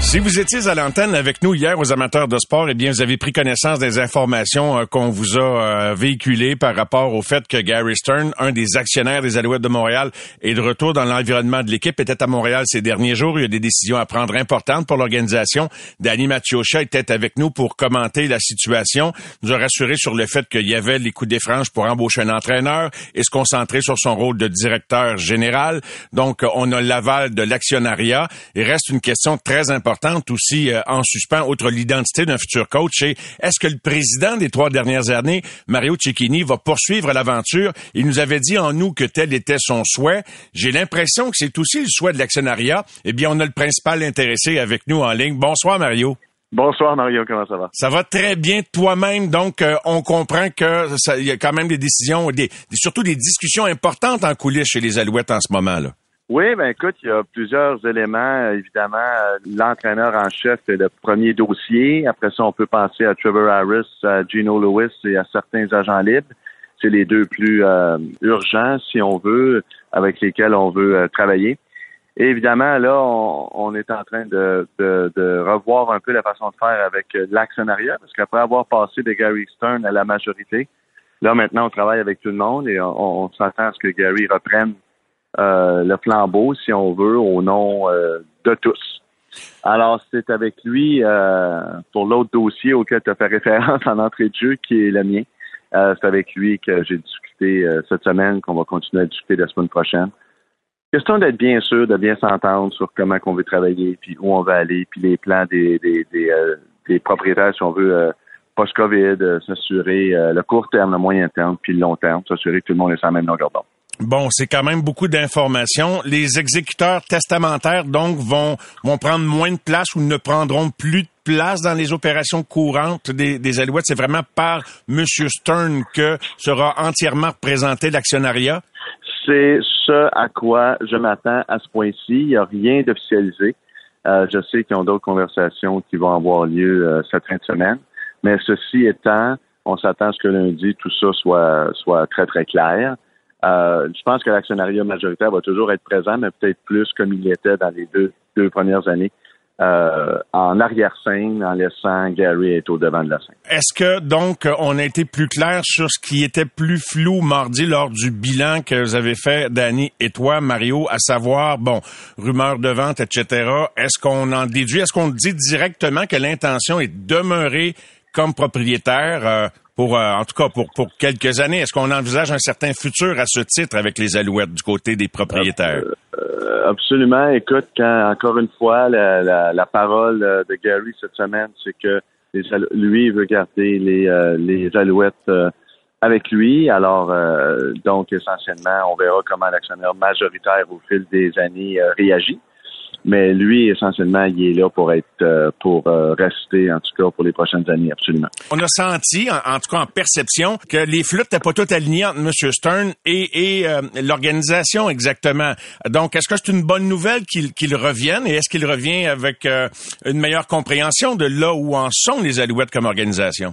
Si vous étiez à l'antenne avec nous hier aux amateurs de sport, eh bien, vous avez pris connaissance des informations euh, qu'on vous a euh, véhiculées par rapport au fait que Gary Stern, un des actionnaires des Alouettes de Montréal, est de retour dans l'environnement de l'équipe, était à Montréal ces derniers jours. Il y a des décisions à prendre importantes pour l'organisation. Danny Mathiocha était avec nous pour commenter la situation, nous a rassuré sur le fait qu'il y avait les coups des franges pour embaucher un entraîneur et se concentrer sur son rôle de directeur général. Donc, on a l'aval de l'actionnariat. Il reste une question très importante aussi euh, en suspens, outre l'identité d'un futur coach, et est-ce que le président des trois dernières années, Mario Cecchini, va poursuivre l'aventure? Il nous avait dit en août que tel était son souhait. J'ai l'impression que c'est aussi le souhait de l'actionnariat. Eh bien, on a le principal intéressé avec nous en ligne. Bonsoir, Mario. Bonsoir, Mario. Comment ça va? Ça va très bien toi-même. Donc, euh, on comprend qu'il y a quand même des décisions, des, surtout des discussions importantes en coulisses chez les Alouettes en ce moment, là. Oui, ben écoute, il y a plusieurs éléments. Évidemment, l'entraîneur en chef est le premier dossier. Après ça, on peut penser à Trevor Harris, à Geno Lewis et à certains agents libres. C'est les deux plus euh, urgents, si on veut, avec lesquels on veut euh, travailler. Et évidemment, là, on, on est en train de, de, de revoir un peu la façon de faire avec l'actionnariat, parce qu'après avoir passé de Gary Stern à la majorité, là, maintenant, on travaille avec tout le monde et on, on s'attend à ce que Gary reprenne Euh, le flambeau, si on veut, au nom euh, de tous. Alors, c'est avec lui, euh, pour l'autre dossier auquel tu as fait référence en entrée de jeu, qui est le mien, euh, c'est avec lui que j'ai discuté euh, cette semaine, qu'on va continuer à discuter la semaine prochaine. Question d'être bien sûr, de bien s'entendre sur comment on veut travailler, puis où on va aller, puis les plans des, des, des, euh, des propriétaires, si on veut, euh, post-COVID, euh, s'assurer euh, le court terme, le moyen terme, puis le long terme, s'assurer que tout le monde est sur la même longueur d'onde. Bon, c'est quand même beaucoup d'informations. Les exécuteurs testamentaires, donc, vont vont prendre moins de place ou ne prendront plus de place dans les opérations courantes des, des Alouettes. C'est vraiment par M. Stern que sera entièrement représenté l'actionnariat? C'est ce à quoi je m'attends à ce point-ci. Il n'y a rien d'officialisé. Euh, je sais qu'ils ont d'autres conversations qui vont avoir lieu euh, cette fin de semaine. Mais ceci étant, on s'attend à ce que lundi, tout ça soit soit très, très clair. Euh, je pense que l'actionnariat majoritaire va toujours être présent, mais peut-être plus comme il était dans les deux, deux premières années, euh, en arrière-scène, en laissant Gary être au devant de la scène. Est-ce que, donc, on a été plus clair sur ce qui était plus flou mardi lors du bilan que vous avez fait, Danny et toi, Mario, à savoir, bon, rumeurs de vente, et cetera. Est-ce qu'on en déduit, est-ce qu'on dit directement que l'intention est de demeurer comme propriétaire euh, pour euh, en tout cas pour pour quelques années? Est-ce qu'on envisage un certain futur à ce titre avec les Alouettes du côté des propriétaires? Absolument. Écoute, quand, encore une fois, la, la, la parole de Gary cette semaine, c'est que les, lui veut garder les euh, les Alouettes euh, avec lui. Alors, euh, donc, essentiellement, on verra comment l'actionnaire majoritaire au fil des années euh, réagit. Mais lui, essentiellement, il est là pour être, euh, pour euh, rester, en tout cas, pour les prochaines années, absolument. On a senti, en, en tout cas en perception, que les flûtes n'étaient pas toutes alignées entre M. Stern et, et euh, l'organisation, exactement. Donc, est-ce que c'est une bonne nouvelle qu'il, qu'il revienne, et est-ce qu'il revient avec euh, une meilleure compréhension de là où en sont les Alouettes comme organisation?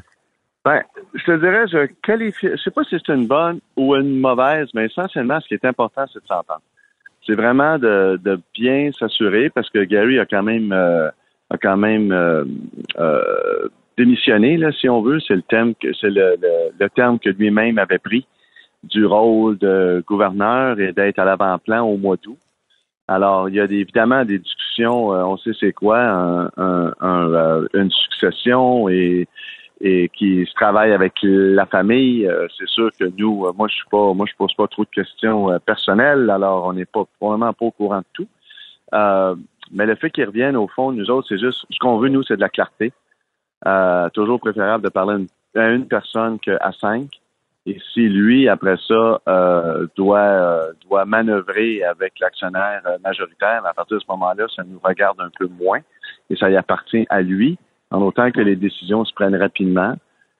Ben, je te dirais, je qualifie, je sais pas si c'est une bonne ou une mauvaise, mais essentiellement, ce qui est important, c'est de s'entendre. C'est vraiment de, de bien s'assurer, parce que Gary a quand même euh, a quand même euh, euh, démissionné, là, si on veut. C'est le terme que c'est le, le, le terme que lui-même avait pris du rôle de gouverneur et d'être à l'avant-plan au mois d'août. Alors, il y a des, évidemment des discussions, euh, on sait c'est quoi, un, un, un, euh, une succession et et qui se travaille avec la famille. Euh, c'est sûr que nous, euh, moi, je suis pas, moi, je pose pas trop de questions euh, personnelles, alors on n'est pas probablement pas au courant de tout. Euh, mais le fait qu'ils reviennent, au fond, nous autres, c'est juste, ce qu'on veut, nous, c'est de la clarté. Euh, toujours préférable de parler à une, à une personne qu'à cinq. Et si lui, après ça, euh, doit euh, doit manœuvrer avec l'actionnaire majoritaire, à partir de ce moment-là, ça nous regarde un peu moins et ça y appartient à lui, en autant que les décisions se prennent rapidement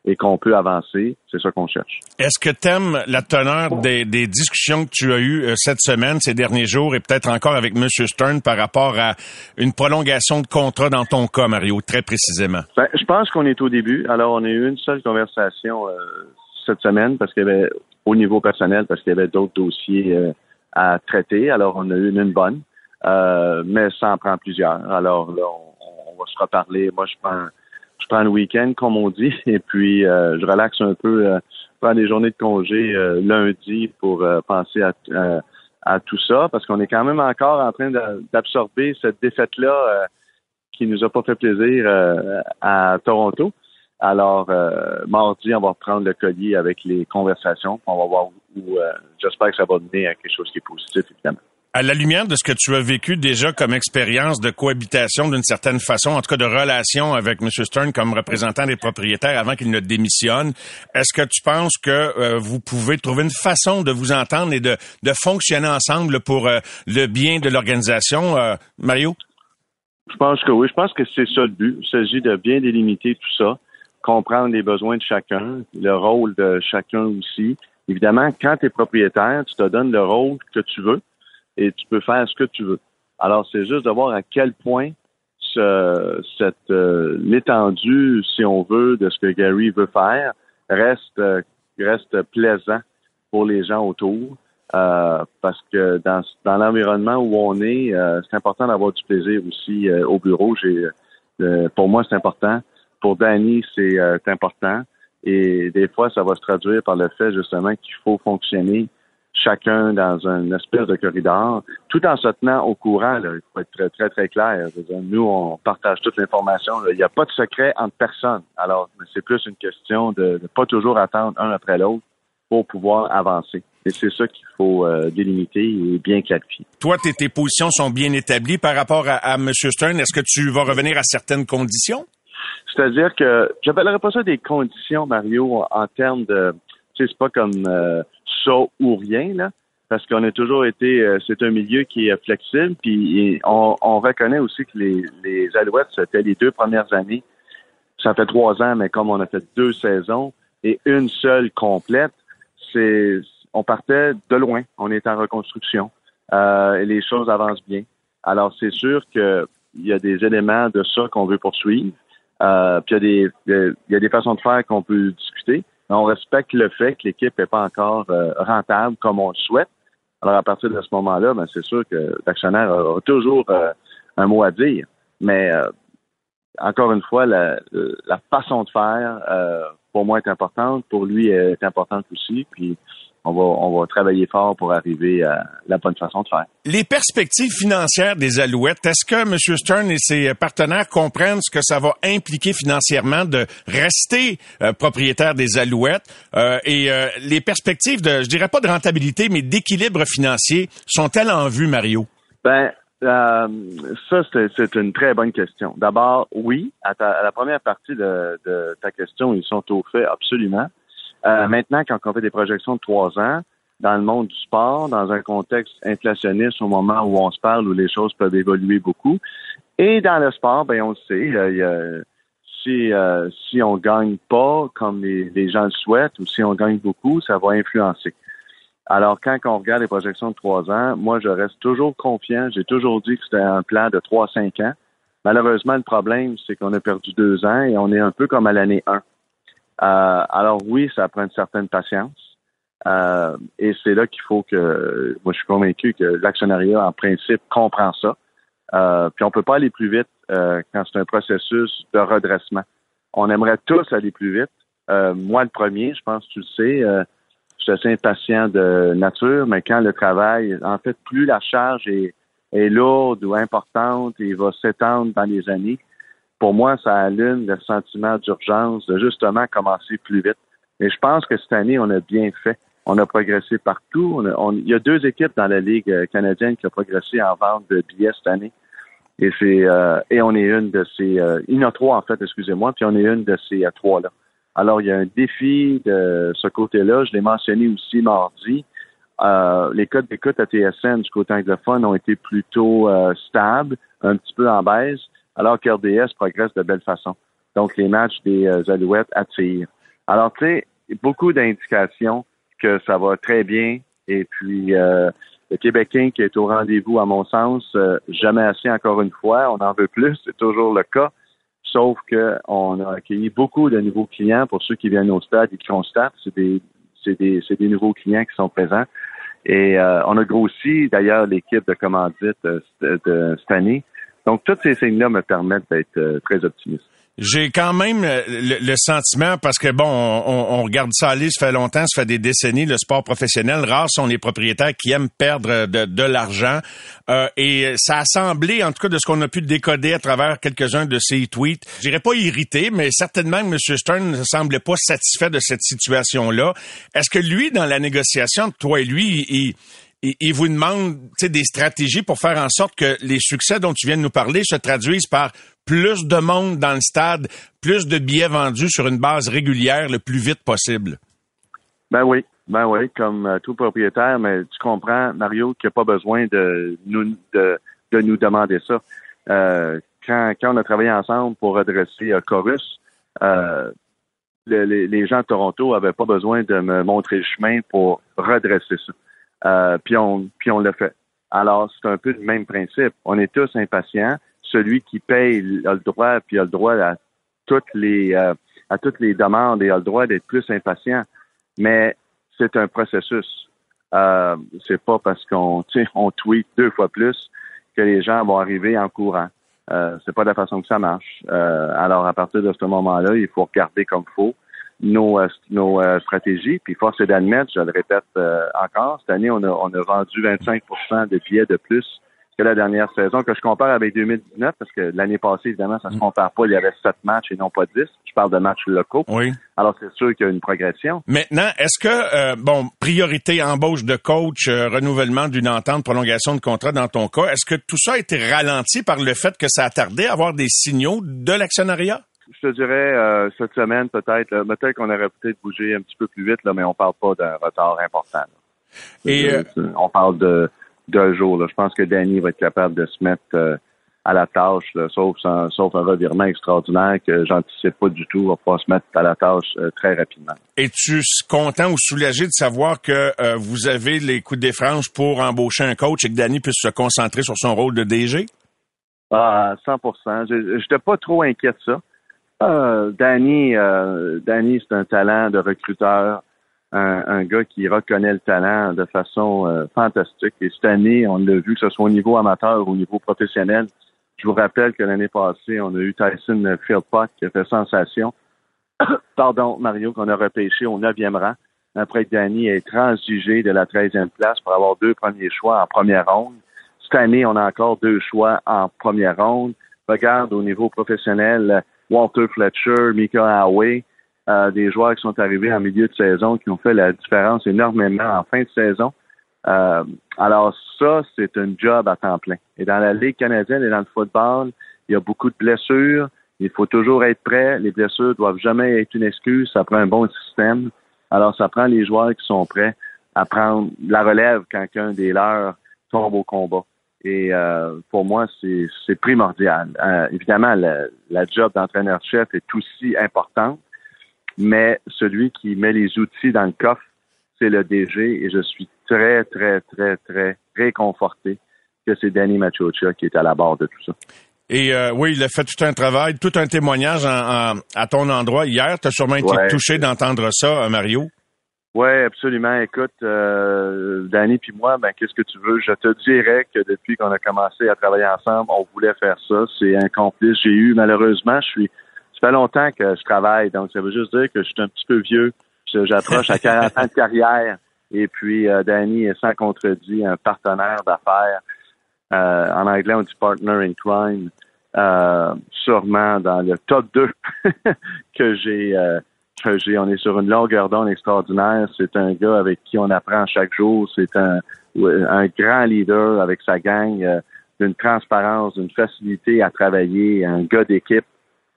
et qu'on peut avancer. C'est ça qu'on cherche. Est-ce que t'aimes la teneur des, des discussions que tu as eues cette semaine, ces derniers jours, et peut-être encore avec M. Stern par rapport à une prolongation de contrat dans ton cas, Mario, très précisément? Ben, je pense qu'on est au début. Alors, on a eu une seule conversation euh, cette semaine parce qu'il y avait, au niveau personnel, parce qu'il y avait d'autres dossiers euh, à traiter. Alors, on a eu une, une bonne, euh, mais ça en prend plusieurs. Alors, là, on, on va se reparler. Moi, je prends... Je prends le week-end, comme on dit, et puis euh, je relaxe un peu, euh, prends des journées de congé euh, lundi pour euh, penser à, euh, à tout ça, parce qu'on est quand même encore en train de, d'absorber cette défaite-là euh, qui nous a pas fait plaisir euh, à Toronto. Alors, euh, mardi, on va reprendre le collier avec les conversations, on va voir où. Euh, j'espère que ça va mener à quelque chose qui est positif, évidemment. À la lumière de ce que tu as vécu déjà comme expérience de cohabitation d'une certaine façon, en tout cas de relation avec M. Stern comme représentant des propriétaires avant qu'il ne démissionne, est-ce que tu penses que euh, vous pouvez trouver une façon de vous entendre et de, de fonctionner ensemble pour euh, le bien de l'organisation, euh, Mario? Je pense que oui. Je pense que c'est ça le but. Il s'agit de bien délimiter tout ça, comprendre les besoins de chacun, le rôle de chacun aussi. Évidemment, quand tu es propriétaire, tu te donnes le rôle que tu veux. Et tu peux faire ce que tu veux. Alors, c'est juste de voir à quel point ce, cette euh, l'étendue, si on veut, de ce que Gary veut faire reste euh, reste plaisant pour les gens autour, euh, parce que dans dans l'environnement où on est, euh, c'est important d'avoir du plaisir aussi euh, au bureau. J'ai euh, pour moi, c'est important. Pour Danny, c'est euh, important. Et des fois, ça va se traduire par le fait justement qu'il faut fonctionner chacun dans une espèce de corridor, tout en se tenant au courant, là, il faut être très, très, très clair. Nous, on partage toute l'information. Là. Il n'y a pas de secret entre personne. Alors, c'est plus une question de ne pas toujours attendre un après l'autre pour pouvoir avancer. Et c'est ça qu'il faut euh, délimiter et bien qualifier. Toi, tes, tes positions sont bien établies par rapport à, à M. Stern. Est-ce que tu vas revenir à certaines conditions? C'est-à-dire que, j'appellerais pas ça des conditions, Mario, en, en termes de, tu sais, c'est pas comme... Euh, ça ou rien, là, parce qu'on a toujours été... Euh, c'est un milieu qui est flexible, puis on, on reconnaît aussi que les, les Alouettes, c'était les deux premières années. Ça fait trois ans, mais comme on a fait deux saisons et une seule complète, c'est on partait de loin. On est en reconstruction. Euh, et les choses avancent bien. Alors, c'est sûr que il y a des éléments de ça qu'on veut poursuivre. Euh, puis il y, y a des façons de faire qu'on peut discuter. On respecte le fait que l'équipe n'est pas encore euh, rentable comme on le souhaite. Alors, à partir de ce moment-là, ben, c'est sûr que l'actionnaire aura toujours euh, un mot à dire. Mais, euh, encore une fois, la, la façon de faire, euh, pour moi, est importante. Pour lui, elle est importante aussi. Puis, on va, on va travailler fort pour arriver à la bonne façon de faire. Les perspectives financières des Alouettes, est-ce que M. Stern et ses partenaires comprennent ce que ça va impliquer financièrement de rester euh, propriétaire des Alouettes? Euh, et euh, les perspectives de, je dirais pas de rentabilité, mais d'équilibre financier, sont-elles en vue, Mario? Ben, euh, ça, c'est, c'est une très bonne question. D'abord, oui, à, ta, à la première partie de, de ta question, ils sont au fait absolument. Euh, maintenant, quand on fait des projections de trois ans, dans le monde du sport, dans un contexte inflationniste au moment où on se parle, où les choses peuvent évoluer beaucoup, et dans le sport, ben on le sait, euh, y a, si euh, si on gagne pas comme les, les gens le souhaitent, ou si on gagne beaucoup, ça va influencer. Alors, quand on regarde les projections de trois ans, moi, je reste toujours confiant. J'ai toujours dit que c'était un plan de trois à cinq ans. Malheureusement, le problème, c'est qu'on a perdu deux ans et on est un peu comme à l'année un. Euh, alors oui, ça prend une certaine patience euh, et c'est là qu'il faut que, moi je suis convaincu que l'actionnariat en principe comprend ça, euh, puis on peut pas aller plus vite euh, quand c'est un processus de redressement. On aimerait tous aller plus vite, euh, moi le premier, je pense que tu le sais, euh, je suis assez impatient de nature, mais quand le travail, en fait plus la charge est, est lourde ou importante et va s'étendre dans les années, pour moi, ça allume le sentiment d'urgence de justement commencer plus vite. Et je pense que cette année, on a bien fait. On a progressé partout. On a, on, il y a deux équipes dans la Ligue canadienne qui ont progressé en vente de billets cette année. Et c'est euh, et on est une de ces euh, il y en a trois en fait, excusez-moi, puis on est une de ces euh, trois-là. Alors il y a un défi de ce côté-là, je l'ai mentionné aussi mardi. Euh, les codes d'écoute à T S N du côté anglophone ont été plutôt euh, stables, un petit peu en baisse, alors que R D S progresse de belle façon. Donc les matchs des euh, Alouettes attirent. Alors tu sais, beaucoup d'indications que ça va très bien et puis euh, le Québécois qui est au rendez-vous, à mon sens, euh, jamais assez encore une fois. On en veut plus, c'est toujours le cas. Sauf qu'on a accueilli beaucoup de nouveaux clients pour ceux qui viennent au stade et qui constatent. C'est des, c'est des, c'est des nouveaux clients qui sont présents. Et euh, on a grossi, d'ailleurs, l'équipe de commandite euh, de, de, cette année. Donc, tous ces signes-là me permettent d'être euh, très optimiste. J'ai quand même le, le sentiment, parce que bon, on, on regarde ça aller, ça fait longtemps, ça fait des décennies, le sport professionnel, rares sont les propriétaires qui aiment perdre de, de l'argent. Euh, et ça a semblé, en tout cas de ce qu'on a pu décoder à travers quelques-uns de ses tweets, je dirais pas irrité, mais certainement que M. Stern ne semblait pas satisfait de cette situation-là. Est-ce que lui, dans la négociation, toi et lui, il... il vous demande des stratégies pour faire en sorte que les succès dont tu viens de nous parler se traduisent par plus de monde dans le stade, plus de billets vendus sur une base régulière le plus vite possible? Ben oui, ben oui, comme euh, tout propriétaire, mais tu comprends, Mario, qu'il n'y a pas besoin de nous, de, de nous demander ça. Euh, quand, quand on a travaillé ensemble pour redresser euh, Chorus, euh, le, les, les gens de Toronto n'avaient pas besoin de me montrer le chemin pour redresser ça. Euh, puis on, puis on le fait. Alors, c'est un peu le même principe. On est tous impatients. Celui qui paye a le droit, puis a le droit à toutes les euh, à toutes les demandes et a le droit d'être plus impatient. Mais c'est un processus. Euh, c'est pas parce qu'on on tweet deux fois plus que les gens vont arriver en courant. Euh, c'est pas de la façon que ça marche. Euh, alors, à partir de ce moment-là, il faut regarder comme il faut nos euh, nos euh, stratégies, puis force est d'admettre, je le répète euh, encore, cette année, on a, on a vendu vingt-cinq pour cent de billets de plus que la dernière saison, que je compare avec deux mille dix-neuf, parce que l'année passée, évidemment, ça se compare pas, il y avait sept matchs et non pas dix. Je parle de matchs locaux. Oui. Alors, c'est sûr qu'il y a une progression. Maintenant, est-ce que, euh, bon, priorité, embauche de coach, euh, renouvellement d'une entente, prolongation de contrat dans ton cas, est-ce que tout ça a été ralenti par le fait que ça a tardé à avoir des signaux de l'actionnariat? Je te dirais, euh, cette semaine, peut-être, là, peut-être qu'on aurait peut-être bougé un petit peu plus vite, là, mais on parle pas d'un retard important. Et euh... on parle de d'un jour. Là. Je pense que Danny va être capable de se mettre euh, à la tâche, là, sauf, sans, sauf un revirement extraordinaire que j'anticipe pas du tout, va pouvoir se mettre à la tâche euh, très rapidement. Es-tu content ou soulagé de savoir que euh, vous avez les coups des franges pour embaucher un coach et que Danny puisse se concentrer sur son rôle de D G? Ah, cent pour cent. Je n'étais pas trop inquiet de ça. Euh, Danny, euh, Danny, c'est un talent de recruteur, un, un gars qui reconnaît le talent de façon euh, fantastique. Et cette année, on l'a vu, que ce soit au niveau amateur ou au niveau professionnel. Je vous rappelle que l'année passée, on a eu Tyson Philpott qui a fait sensation. Pardon, Mario, qu'on a repêché au neuvième rang. Après que Danny ait transigé de la treizième place pour avoir deux premiers choix en première ronde. Cette année, on a encore deux choix en première ronde. Regarde au niveau professionnel, Walter Fletcher, Mika Hawe, euh, des joueurs qui sont arrivés en milieu de saison, qui ont fait la différence énormément en fin de saison. Euh, alors ça, c'est un job à temps plein. Et dans la Ligue canadienne et dans le football, il y a beaucoup de blessures. Il faut toujours être prêt. Les blessures doivent jamais être une excuse. Ça prend un bon système. Alors ça prend les joueurs qui sont prêts à prendre la relève quand un des leurs tombe au combat. Et euh, pour moi, c'est, c'est primordial. Euh, évidemment, la, la job d'entraîneur-chef est aussi importante, mais celui qui met les outils dans le coffre, c'est le D G. Et je suis très, très, très, très réconforté que c'est Danny Mathiocha qui est à la barre de tout ça. Et euh, oui, il a fait tout un travail, tout un témoignage en, en, à ton endroit hier. Tu as sûrement été ouais. touché d'entendre ça, Mario. Oui, absolument. Écoute, euh, Danny puis moi, ben qu'est-ce que tu veux? Je te dirais que depuis qu'on a commencé à travailler ensemble, on voulait faire ça. C'est un complice. J'ai eu, malheureusement, je suis. Ça fait longtemps que je travaille, donc ça veut juste dire que je suis un petit peu vieux. Je, j'approche à quarante ans de carrière. Et puis, euh, Danny est sans contredit un partenaire d'affaires. Euh, en anglais, on dit partner in crime. Euh, sûrement dans le top deux que j'ai. Euh, On est sur une longueur d'onde extraordinaire. C'est un gars avec qui on apprend chaque jour. C'est un, un grand leader avec sa gang d'une transparence, d'une facilité à travailler, un gars d'équipe,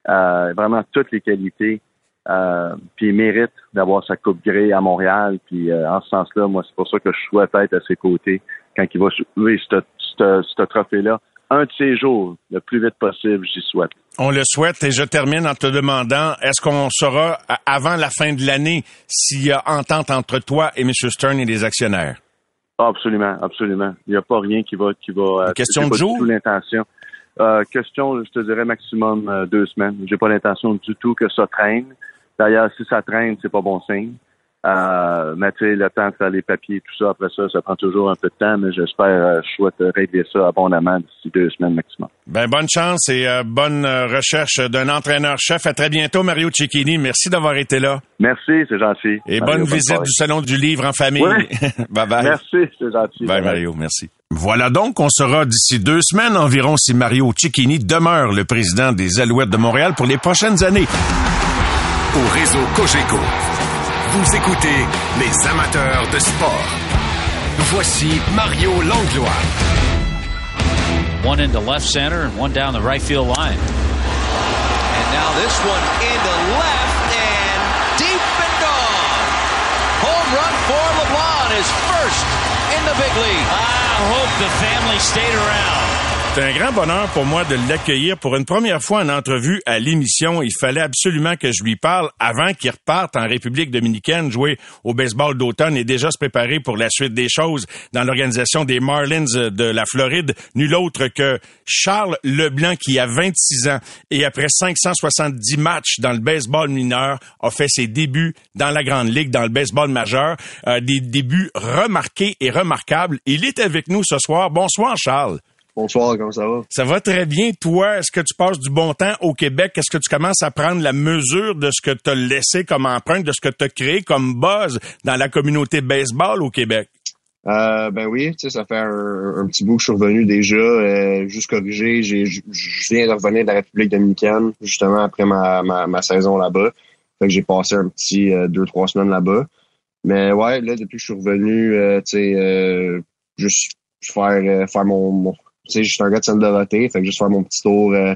euh, vraiment toutes les qualités. Euh, puis il mérite d'avoir sa coupe grey à Montréal. Puis euh, en ce sens-là, moi, c'est pour ça que je souhaite être à ses côtés quand il va jouer ce trophée-là. Un de ces jours, le plus vite possible, j'y souhaite. On le souhaite et je termine en te demandant, est-ce qu'on saura avant la fin de l'année s'il y a entente entre toi et M. Stern et les actionnaires? Ah, absolument, absolument. Il n'y a pas rien qui va... Qui va Une question de jour? L'intention. Euh, question, je te dirais maximum euh, deux semaines. J'ai pas l'intention du tout que ça traîne. D'ailleurs, si ça traîne, c'est pas bon signe. Euh, mais tu sais, le temps de faire les papiers et tout ça, après ça, ça prend toujours un peu de temps, mais j'espère, je souhaite régler ça abondamment d'ici deux semaines maximum. Ben, bonne chance et euh, bonne recherche d'un entraîneur-chef. À très bientôt, Mario Cecchini. Merci d'avoir été là. Merci, c'est gentil. Et Mario, bonne visite bonne du Salon du Livre en famille. Oui. Bye-bye. Merci, c'est gentil. Bye, Mario, merci. Voilà donc, on saura d'ici deux semaines environ si Mario Cecchini demeure le président des Alouettes de Montréal pour les prochaines années. Au réseau Cogéco. Vous écoutez les amateurs de sport. Voici Mario Langlois. One into left center and one down the right field line. And now this one into left and deep and gone. Home run for Leblanc, his first in the big league. I hope the family stayed around. C'est un grand bonheur pour moi de l'accueillir pour une première fois en entrevue à l'émission. Il fallait absolument que je lui parle avant qu'il reparte en République dominicaine jouer au baseball d'automne et déjà se préparer pour la suite des choses dans l'organisation des Marlins de la Floride. Nul autre que Charles Leblanc qui, à vingt-six ans et après cinq cent soixante-dix matchs dans le baseball mineur, a fait ses débuts dans la Grande Ligue, dans le baseball majeur. Euh, des débuts remarqués et remarquables. Il est avec nous ce soir. Bonsoir Charles. Bonsoir, comment ça va? Ça va très bien. Toi, est-ce que tu passes du bon temps au Québec? Est-ce que tu commences à prendre la mesure de ce que tu as laissé comme empreinte, de ce que tu as créé comme buzz dans la communauté baseball au Québec? Euh, ben oui, tu sais, ça fait un, un petit bout que je suis revenu déjà, euh, juste corrigé. J'ai, je viens de revenir de la République dominicaine, justement après ma, ma, ma saison là-bas. Fait que j'ai passé un petit euh, deux, trois semaines là-bas. Mais ouais, là, depuis que je suis revenu, euh, tu sais, euh, juste faire, euh, faire mon... mon tu sais, je suis un gars de Sainte-Dorothée, fait que juste faire mon petit tour euh,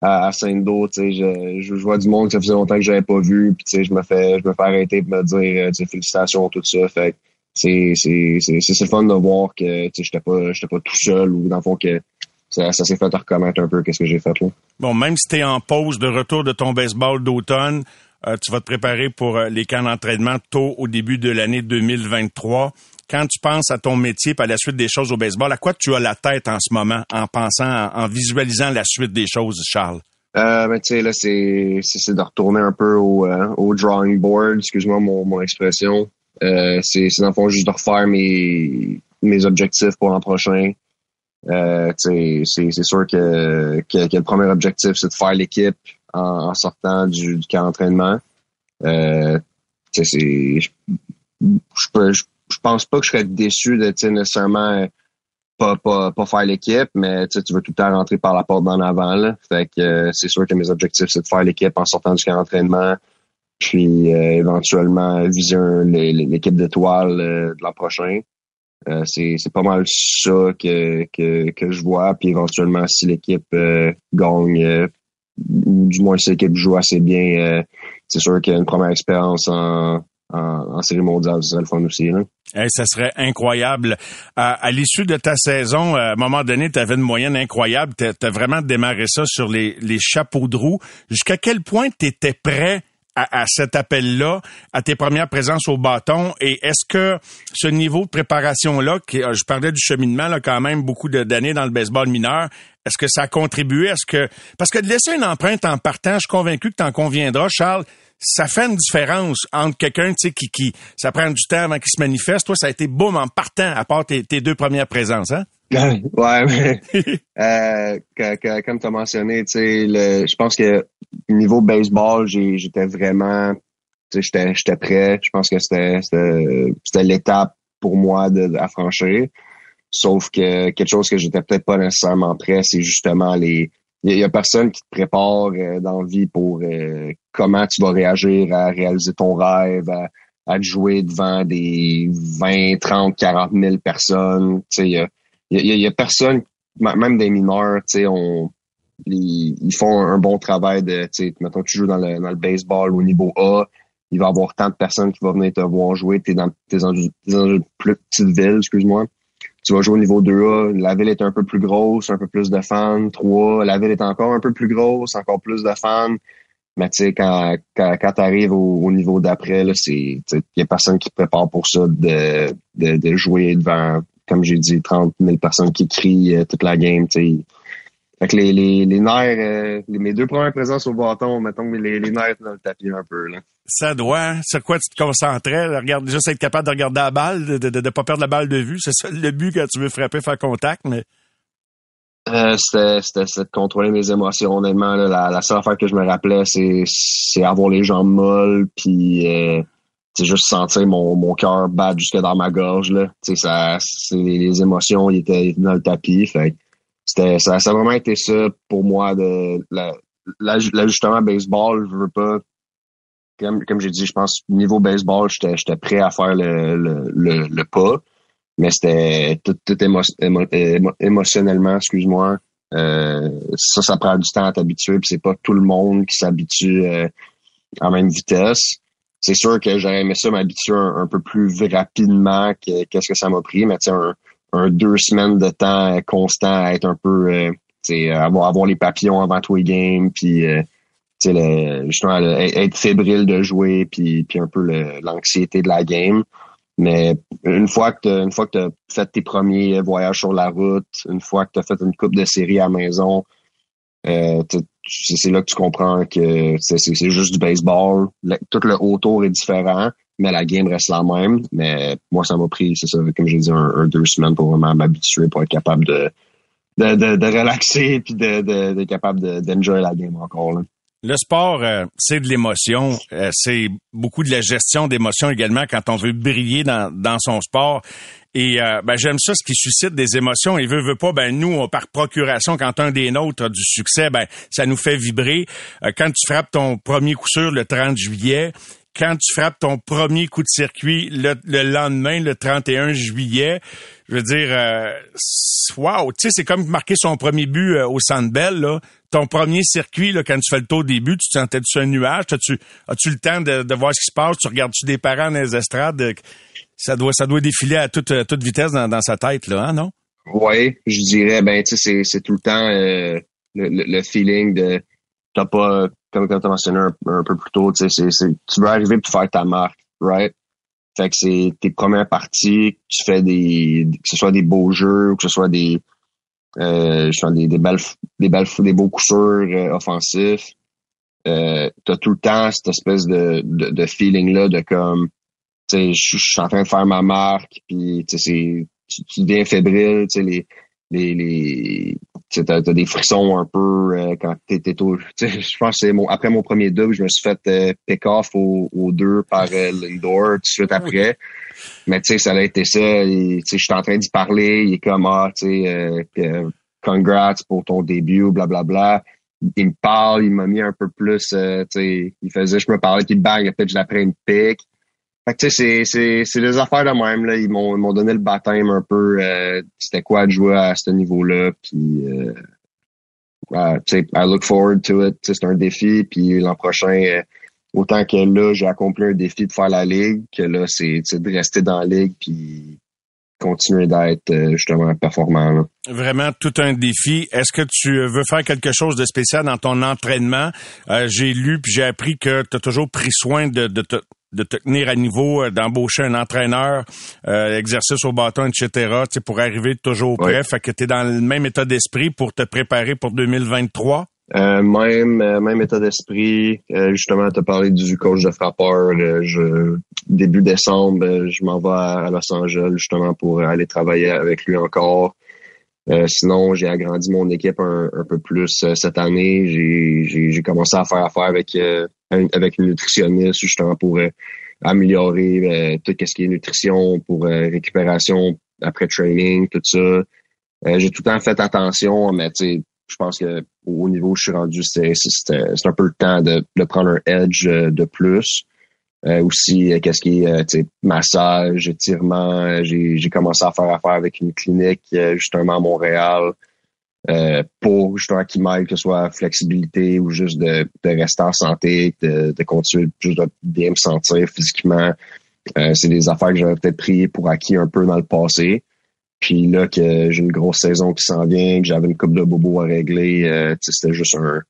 à, à Sainte-Do, tu sais, je, je, je vois du monde que ça faisait longtemps que j'avais pas vu, puis tu sais, je me fais, je me fais arrêter pour me dire, tu sais, félicitations, tout ça, fait que c'est, c'est, c'est, c'est, c'est le fun de voir que, tu sais, j'étais pas, j'étais pas tout seul, ou dans le fond que ça, ça s'est fait reconnaître un peu qu'est-ce que j'ai fait là. Bon, même si t'es en pause de retour de ton baseball d'automne, euh, tu vas te préparer pour les camps d'entraînement tôt au début de l'année deux mille vingt-trois. Quand tu penses à ton métier et à la suite des choses au baseball, à quoi tu as la tête en ce moment en pensant, en visualisant la suite des choses, Charles? Euh, ben, tu sais, là, c'est, c'est, c'est de retourner un peu au, euh, au drawing board, excuse-moi mon, mon expression. Euh, c'est, c'est dans le fond juste de refaire mes, mes objectifs pour l'an prochain. Euh, tu sais, c'est, c'est sûr que, que, que le premier objectif, c'est de faire l'équipe en, en sortant du, du camp d'entraînement. Euh, tu sais, c'est, je, je peux, je, je pense pas que je serais déçu de, tu sais, nécessairement pas, pas, pas faire l'équipe, mais tu sais, tu veux tout le temps rentrer par la porte d'en avant, là. Fait que euh, c'est sûr que mes objectifs, c'est de faire l'équipe en sortant du camp d'entraînement, puis euh, éventuellement viser un, l'équipe d'étoiles euh, de l'an prochain. Euh, c'est, c'est pas mal ça que, que, que je vois, puis éventuellement, si l'équipe euh, gagne, euh, ou du moins si l'équipe joue assez bien, euh, c'est sûr qu'il y a une première expérience en... En, en série mondiale, ce serait le fun aussi. Hein? Hey, ça serait incroyable. À, à l'issue de ta saison, à un moment donné, tu avais une moyenne incroyable. Tu as vraiment démarré ça sur les, les chapeaux de roue. Jusqu'à quel point tu étais prêt à, à cet appel-là, à tes premières présences au bâton? Et est-ce que ce niveau de préparation-là, qui, je parlais du cheminement là, quand même beaucoup de, d'années dans le baseball mineur, est-ce que ça a contribué? Est-ce que... Parce que de laisser une empreinte en partant, je suis convaincu que tu en conviendras, Charles, ça fait une différence entre quelqu'un, tu sais, qui, qui, ça prend du temps avant qu'il se manifeste. Toi, ça a été boum en partant, à part tes, tes deux premières présences, hein? Ouais, mais, euh, que, que, comme tu as mentionné, tu sais, le, je pense que niveau baseball, j'ai, j'étais vraiment, tu sais, j'étais, j'étais prêt. Je pense que c'était, c'était, c'était l'étape pour moi de, à franchir. Sauf que quelque chose que j'étais peut-être pas nécessairement prêt, c'est justement les, Il y a personne qui te prépare euh, dans la vie pour euh, comment tu vas réagir à réaliser ton rêve, à, à te jouer devant des vingt, trente, quarante mille personnes. Tu sais, il y a, il y a, il y a personne même des mineurs, tu sais, on ils, ils font un bon travail de, tu sais, mettons tu joues dans le dans le baseball au niveau A, il va y avoir tant de personnes qui vont venir te voir jouer, t'es dans t'es dans, t'es dans une plus petite ville, excuse-moi. Tu vas jouer au niveau deux A, la ville est un peu plus grosse, un peu plus de fans. trois A, la ville est encore un peu plus grosse, encore plus de fans. Mais tu sais, quand, quand, quand tu arrives au, au niveau d'après, là, c'est, il y a personne qui te prépare pour ça de, de, de jouer devant, comme j'ai dit, trente mille personnes qui crient euh, toute la game. T'sais. Fait que les, les, les nerfs, euh, les, mes deux premières présences au bâton, mettons, les, les nerfs dans le tapis un peu. Là. Ça doit. Sur quoi tu te concentrais? Regarde, juste être capable de regarder la balle, de ne de, de, de pas perdre la balle de vue. C'est ça le but quand tu veux frapper, faire contact, mais. Euh, c'était, c'était, c'était de contrôler mes émotions, honnêtement. Là, la, la seule affaire que je me rappelais, c'est, c'est avoir les jambes molles, puis euh, c'est juste sentir mon, mon cœur battre jusque dans ma gorge. Là. Ça, c'est, les émotions, ils étaient dans le tapis. Fait, c'était, ça, ça a vraiment été ça pour moi. De, la, la, l'ajustement baseball, je veux pas. Comme, comme j'ai dit, je pense niveau baseball, j'étais, j'étais prêt à faire le, le, le, le pas. Mais c'était tout, tout émo, émo, émo, émotionnellement, excuse-moi. Euh, ça, ça prend du temps à t'habituer, puis c'est pas tout le monde qui s'habitue euh, à même vitesse. C'est sûr que j'aurais aimé ça m'habituer un, un peu plus rapidement que qu'est-ce que ça m'a pris, mais tu sais, un, un deux semaines de temps constant à être un peu, euh, tu sais, avoir, avoir les papillons avant tous les games, puis euh, tu sais, le, justement, le, être fébrile de jouer, puis, puis un peu le, l'anxiété de la game. Mais une fois que t'as, une fois que t'as fait tes premiers voyages sur la route, une fois que t'as fait une coupe de série à la maison, euh, c'est là que tu comprends que c'est, c'est, c'est juste du baseball. Le, tout le autour est différent, mais la game reste la même. Mais moi, ça m'a pris, c'est ça, comme j'ai dit, un, un deux semaines pour vraiment m'habituer, pour être capable de de, de, de relaxer, puis de, de, de capable de, d'enjoy la game encore là. Le sport, euh, c'est de l'émotion, euh, c'est beaucoup de la gestion d'émotions également quand on veut briller dans, dans son sport. Et euh, ben j'aime ça, ce qui suscite des émotions. Et veut, veut pas, ben nous, on, par procuration, quand un des nôtres a du succès, ben ça nous fait vibrer. Euh, quand tu frappes ton premier coup sûr le trente juillet, quand tu frappes ton premier coup de circuit le, le lendemain, le trente et un juillet, je veux dire, euh, wow, tu sais, c'est comme marquer son premier but euh, au Centre Bell, là. Ton premier circuit, là, quand tu fais le tour des buts, tu te sentais-tu un nuage? As-tu, as-tu le temps de, de voir ce qui se passe? Tu regardes-tu des parents dans les estrades? Ça doit, ça doit défiler à toute, à toute vitesse dans, dans sa tête, là, hein, non? Oui, je dirais, ben, tu sais, c'est, c'est tout le temps euh, le, le, le feeling de t'as pas, comme, comme t'as mentionné un, un peu plus tôt, tu sais, c'est, c'est, tu veux arriver pour faire ta marque, right? Fait que c'est tes premières parties, que tu fais des, que ce soit des beaux jeux ou que ce soit des, Euh, je fais des, des belles, des belles, des beaux coups sûrs euh, offensifs. Euh, t'as tout le temps cette espèce de, de, de feeling-là de comme, tu sais, je suis en train de faire ma marque, puis tu sais, tu deviens fébrile, tu sais, les, les, les, tu sais, t'as, t'as des frissons un peu euh, quand t'es, t'es au, tu sais, je pense que c'est mon, après mon premier double, je me suis fait euh, pick-off au, au deux par euh, Lindor tout de suite après. Mais tu sais, ça a été ça. Tu sais, je suis en train d'y parler. Il est comme, ah, tu sais, euh, euh, congrats pour ton début, blablabla. Bla, bla. Il me parle, il m'a mis un peu plus, euh, tu sais, il faisait, je me parlais, puis bang, le pitch d'après, il me pique. Fait que tu sais, c'est, c'est, c'est des affaires de même, là. Ils m'ont, ils m'ont donné le baptême un peu. Euh, c'était quoi de jouer à ce niveau-là? Puis, euh, ouais, tu sais, I look forward to it. T'sais, c'est un défi. Puis l'an prochain, euh, autant que là, j'ai accompli un défi de faire la Ligue, que là, c'est de rester dans la Ligue puis continuer d'être justement performant. Là. Vraiment tout un défi. Est-ce que tu veux faire quelque chose de spécial dans ton entraînement? Euh, j'ai lu puis j'ai appris que tu as toujours pris soin de, de, te, de te tenir à niveau, d'embaucher un entraîneur, euh, exercice au bâton, et cetera, pour arriver toujours prêt. Ouais. Fait que tu es dans le même état d'esprit pour te préparer pour deux mille vingt-trois? Euh, même euh, même état d'esprit. Euh, justement, tu as parlé du coach de frappeur. Euh, je, début décembre, euh, je m'en vais à Los Angeles justement pour aller travailler avec lui encore. Euh, sinon, j'ai agrandi mon équipe un, un peu plus euh, cette année. J'ai, j'ai, j'ai commencé à faire affaire avec euh, avec une nutritionniste justement pour euh, améliorer euh, tout ce qui est nutrition, pour euh, récupération après training, tout ça. Euh, j'ai tout le temps fait attention, mais tu sais, je pense que au niveau où je suis rendu, c'est, c'est, c'est un peu le temps de, de prendre un edge de plus. Euh, aussi, qu'est-ce qui est massage, étirement. J'ai, j'ai commencé à faire affaire avec une clinique justement à Montréal euh, pour justement qu'ils mêlent, que ce soit flexibilité ou juste de, de rester en santé, de, de continuer juste de bien me sentir physiquement. Euh, c'est des affaires que j'avais peut-être pris pour acquis un peu dans le passé. Puis là, que j'ai une grosse saison qui s'en vient, que j'avais une coupe de bobos à régler, euh, c'était juste un,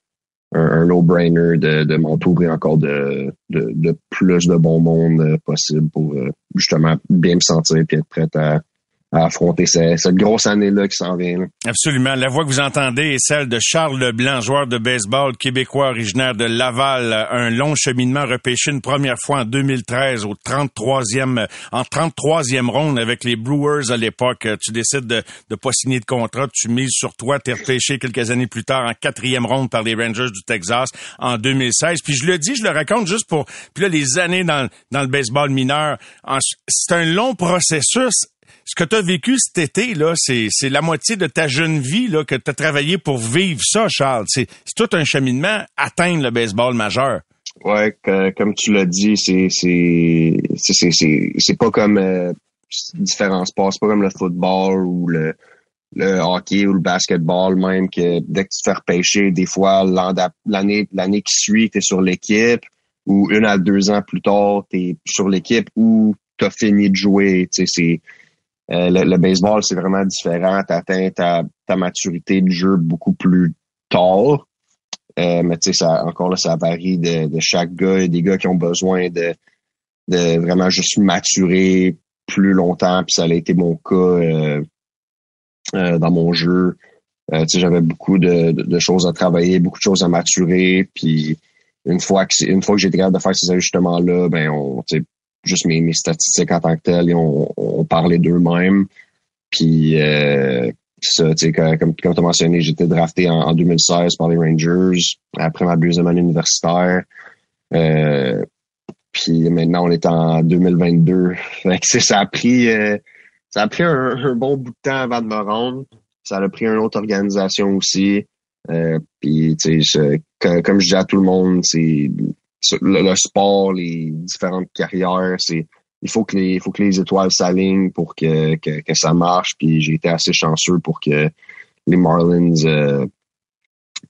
un, un no-brainer de, de m'entourer encore de, de, de plus de bon monde possible pour euh, justement bien me sentir et être prêt à, à affronter cette, cette grosse année-là qui s'en vient. Là. Absolument. La voix que vous entendez est celle de Charles Leblanc, joueur de baseball québécois originaire de Laval. Un long cheminement repêché une première fois en deux mille treize au trente-troisième, en trente-troisième ronde avec les Brewers à l'époque. Tu décides de ne pas signer de contrat, tu mises sur toi, t'es repêché quelques années plus tard en quatrième ronde par les Rangers du Texas en deux mille seize. Puis je le dis, je le raconte juste pour... Puis là, les années dans, dans le baseball mineur, en, c'est un long processus. Ce que tu as vécu cet été, là, c'est, c'est la moitié de ta jeune vie là, que tu as travaillé pour vivre ça, Charles. C'est, c'est tout un cheminement, atteindre le baseball majeur. Oui, comme tu l'as dit, c'est, c'est, c'est, c'est, c'est, c'est pas comme euh, différents sports. C'est pas comme le football ou le, le hockey ou le basketball, même que dès que tu te fais repêcher, des fois, l'année, l'année qui suit, tu es sur l'équipe ou une à deux ans plus tard, tu es sur l'équipe ou tu as fini de jouer. Tu sais, c'est... Euh, le, le baseball, c'est vraiment différent. Tu atteins ta, ta maturité de jeu beaucoup plus tard. Euh, mais tu sais, ça, encore là, ça varie de, de chaque gars. Il y a des gars qui ont besoin de, de vraiment juste maturer plus longtemps. Puis ça a été mon cas euh, euh, dans mon jeu. Euh, tu sais, j'avais beaucoup de, de, de choses à travailler, beaucoup de choses à maturer. Puis une fois que une fois que j'ai été capable de faire ces ajustements-là, ben on, tu sais, juste mes, mes statistiques en tant que telles, on, on parlait d'eux-mêmes. Puis euh, ça, tu sais, comme, comme tu as mentionné, j'étais drafté en, en deux mille seize par les Rangers, après ma deuxième année universitaire. Euh, puis maintenant, on est en deux mille vingt-deux. Fait que ça a pris, euh, ça a pris un, un bon bout de temps avant de me rendre. Ça a pris une autre organisation aussi. Euh, puis, tu sais, comme je dis à tout le monde, c'est... Le, le sport, les différentes carrières, c'est il faut que les il faut que les étoiles s'alignent pour que, que, que ça marche. Puis j'ai été assez chanceux pour que les Marlins euh,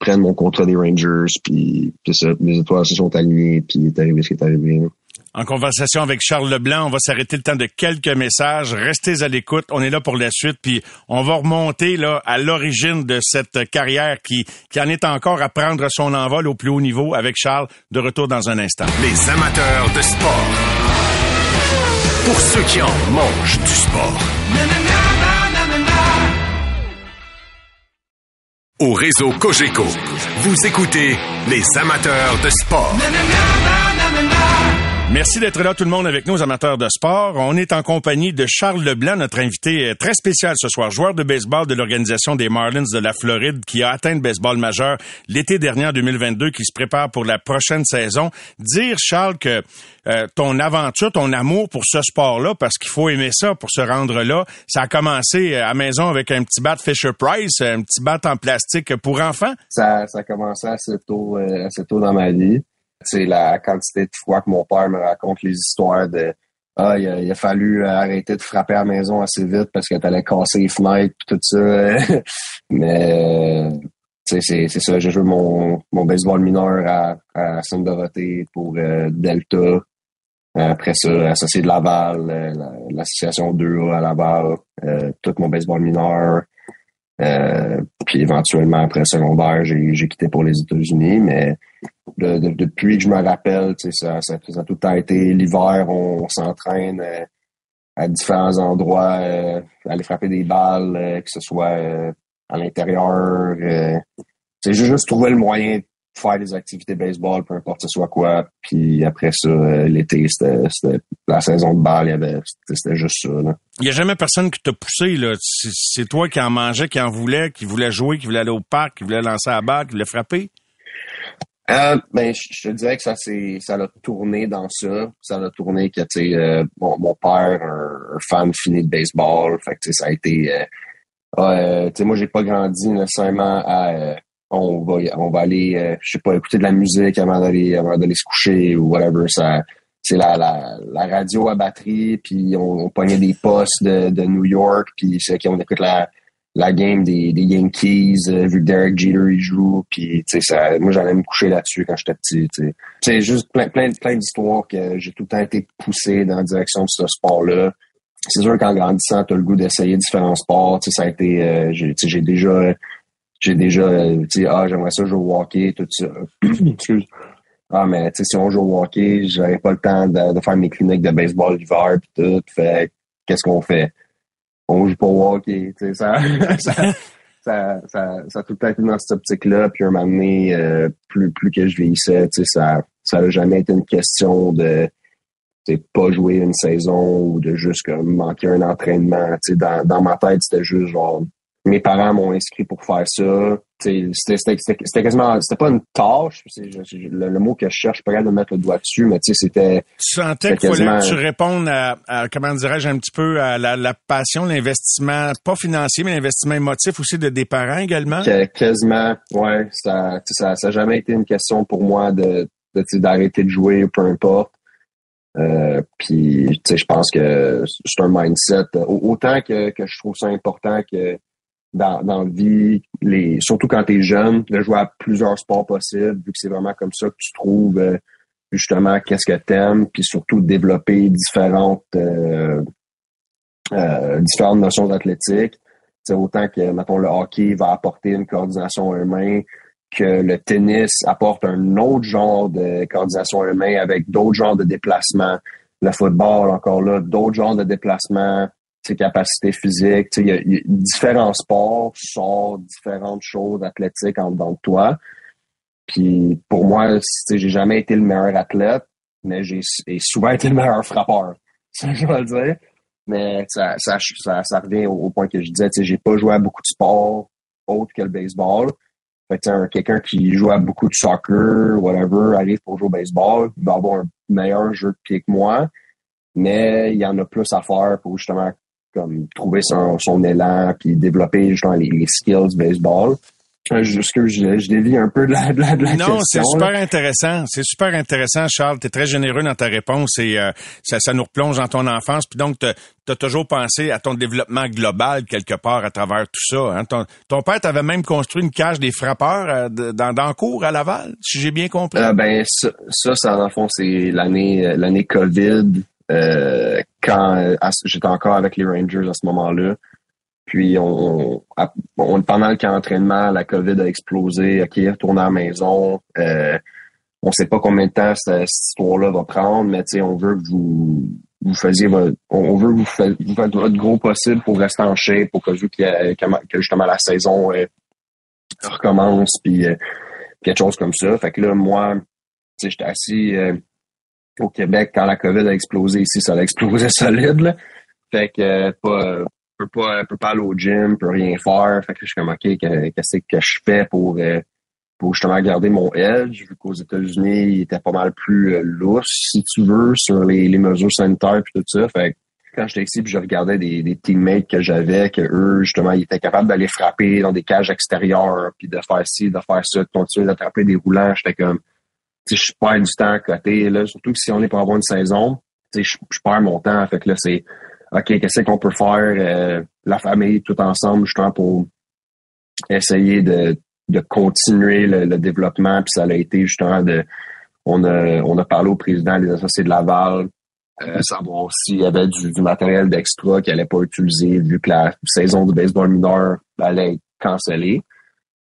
prennent mon contrat des Rangers. Puis, puis ça, les étoiles se sont alignées. Puis il est arrivé ce qui est arrivé. Là. En conversation avec Charles Leblanc, on va s'arrêter le temps de quelques messages. Restez à l'écoute, on est là pour la suite, puis on va remonter là à l'origine de cette carrière qui, qui en est encore à prendre son envol au plus haut niveau avec Charles, de retour dans un instant. Les amateurs de sport. Pour ceux qui en mangent du sport. Au réseau Cogéco, vous écoutez les amateurs de sport. Merci d'être là tout le monde avec nous, amateurs de sport. On est en compagnie de Charles Leblanc, notre invité très spécial ce soir, joueur de baseball de l'organisation des Marlins de la Floride qui a atteint le baseball majeur l'été dernier en deux mille vingt-deux, qui se prépare pour la prochaine saison. Dire, Charles, que euh, ton aventure, ton amour pour ce sport-là, parce qu'il faut aimer ça pour se rendre là, ça a commencé à maison avec un petit bat Fisher-Price, un petit bat en plastique pour enfants. Ça, ça a commencé assez tôt, euh, assez tôt dans ma vie. C'est la quantité de fois que mon père me raconte les histoires de ah, il a, il a fallu arrêter de frapper à la maison assez vite parce que t'allais casser les fenêtres et tout ça. Mais c'est, c'est ça, j'ai joué mon, mon baseball mineur à, à Sainte-Dorothée pour euh, Delta. Après ça, associé de Laval, euh, l'association deux A à Laval, euh, tout mon baseball mineur. Euh, puis éventuellement après secondaire, j'ai, j'ai quitté pour les États-Unis, mais de, de, depuis que je me rappelle, ça, ça, ça a tout le temps été l'hiver, on, on s'entraîne euh, à différents endroits, euh, aller frapper des balles, euh, que ce soit euh, à l'intérieur. Euh, j'ai juste trouvé le moyen de faire des activités baseball, peu importe ce soit quoi. Puis après ça, euh, l'été, c'était, c'était la saison de balle, il y avait, c'était, c'était juste ça, là. Il n'y a jamais personne qui t'a poussé, là. C'est, c'est toi qui en mangeais, qui en voulait, qui voulait jouer, qui voulait aller au parc, qui voulait lancer la balle, qui voulait frapper? Euh, ben, je te dirais que ça c'est, ça l'a tourné dans ça. Ça l'a tourné que, tu sais, euh, mon, mon père, un, un fan fini de baseball. Fait que, tu sais, ça a été, euh, euh, tu sais, moi, j'ai pas grandi nécessairement à, euh, on va, on va aller, euh, je sais pas, écouter de la musique avant d'aller, avant d'aller se coucher ou whatever. Ça, c'est la, la, la radio à batterie, puis on, on pognait des postes de, de New York, puis c'est qu'on écoute la, la game des, des Yankees, euh, vu que Derek Jeter il joue, puis tu sais ça, moi j'allais me coucher là-dessus quand j'étais petit. Tu sais, c'est juste plein plein plein d'histoires que j'ai tout le temps été poussé dans la direction de ce sport-là. C'est sûr qu'en grandissant, t'as le goût d'essayer différents sports. Tu sais, ça a été, euh, j'ai, tu sais, j'ai déjà, j'ai déjà, tu sais, ah j'aimerais ça jouer au hockey, tout ça. Excuse. Ah, mais tu sais, si on joue au hockey, j'avais pas le temps de, de faire mes cliniques de baseball l'hiver pis tout. Fait qu'est-ce qu'on fait? On joue pas au hockey, tu sais, ça, ça, ça, ça, ça, ça a tout le temps été dans cette optique-là. Puis un moment donné, euh, plus, plus que je vieillissais, tu sais, ça, ça a jamais été une question de, tu sais, pas jouer une saison ou de juste comme manquer un entraînement. Tu sais, dans, dans ma tête, c'était juste genre, mes parents m'ont inscrit pour faire ça. C'était, c'était, c'était, c'était quasiment, c'était pas une tâche, c'est, je, le, le mot que je cherche, je pourrais de mettre le doigt dessus, mais tu sais, c'était. Tu sentais qu'il quasiment... fallait que tu répondes à, à, comment dirais-je, un petit peu à la, la passion, l'investissement, pas financier, mais l'investissement émotif aussi de, des parents également? Que, quasiment, ouais, ça, ça, ça a jamais été une question pour moi de, de d'arrêter de jouer ou peu importe. Euh, puis, tu sais, je pense que c'est un mindset, autant que, que je trouve ça important que, dans, dans la vie, les, surtout quand t'es jeune, de jouer à plusieurs sports possibles, vu que c'est vraiment comme ça que tu trouves euh, justement qu'est-ce que t'aimes, puis surtout développer différentes euh, euh, différentes notions d'athlétique. C'est autant que, mettons, le hockey va apporter une coordination à main, que le tennis apporte un autre genre de coordination à main avec d'autres genres de déplacements. Le football, encore là, d'autres genres de déplacements. Ses capacités physiques, tu sais, il y a, y a différents sports, sortes, différentes choses athlétiques en dedans de toi. Puis pour moi, tu sais, j'ai jamais été le meilleur athlète, mais j'ai, j'ai souvent été le meilleur frappeur. Ça, je vais le dire. Mais ça, ça, ça, ça revient au, au point que je disais, tu sais, j'ai pas joué à beaucoup de sports autres que le baseball. Fait que, tu sais, quelqu'un qui joue à beaucoup de soccer, whatever, arrive pour jouer au baseball, il va avoir un meilleur jeu de pied que moi, mais il y en a plus à faire pour justement comme trouver son, son élan puis développer justement les, les skills baseball. Jusque je, je dévie un peu de la, de la, de la non, question. Non, c'est super là. Intéressant. C'est super intéressant, Charles. T'es très généreux dans ta réponse et euh, ça, ça nous replonge dans ton enfance. Puis donc, t'as, t'as toujours pensé à ton développement global quelque part à travers tout ça. Hein. Ton, ton père t'avait même construit une cage des frappeurs euh, dans, dans le cours à Laval, si j'ai bien compris. Euh, ben ça, ça, ça, dans le fond, c'est l'année, l'année COVID. Euh, quand à, j'étais encore avec les Rangers à ce moment-là, puis on, à, on pendant le camp d'entraînement, la COVID a explosé, ok, retourné à la maison, euh, on sait pas combien de temps cette, cette histoire-là va prendre, mais tu sais, on veut que vous vous faisiez, votre, on veut que vous fassiez votre gros possible pour rester en shape, pour que, que, que justement la saison euh, recommence, puis euh, quelque chose comme ça. Fait que là, moi, tu sais, j'étais assis. Euh, Au Québec, quand la COVID a explosé ici, ça a explosé solide, là. Fait que euh, pas, peut pas, peut pas aller au gym, peut rien faire. Fait que je suis comme, OK, qu'est-ce que je fais pour, euh, pour justement garder mon edge, vu qu'aux États-Unis, il était pas mal plus euh, lousse, si tu veux, sur les, les mesures sanitaires et tout ça. Fait que quand j'étais ici, puis je regardais des, des teammates que j'avais, que eux, justement, ils étaient capables d'aller frapper dans des cages extérieures, puis de faire ci, de faire ça, de continuer d'attraper des roulants. J'étais comme... Je perds du temps à côté, là, surtout que si on est pour avoir une saison, je, je perds mon temps. Fait que là, c'est OK, qu'est-ce qu'on peut faire, euh, la famille, tout ensemble, justement, pour essayer de, de continuer le, le développement. Puis ça a été justement de on a on a parlé au président des associés de Laval, euh, savoir s'il y avait du, du matériel d'extra qu'il n'allait pas utiliser vu que la saison du baseball mineur allait être cancellée.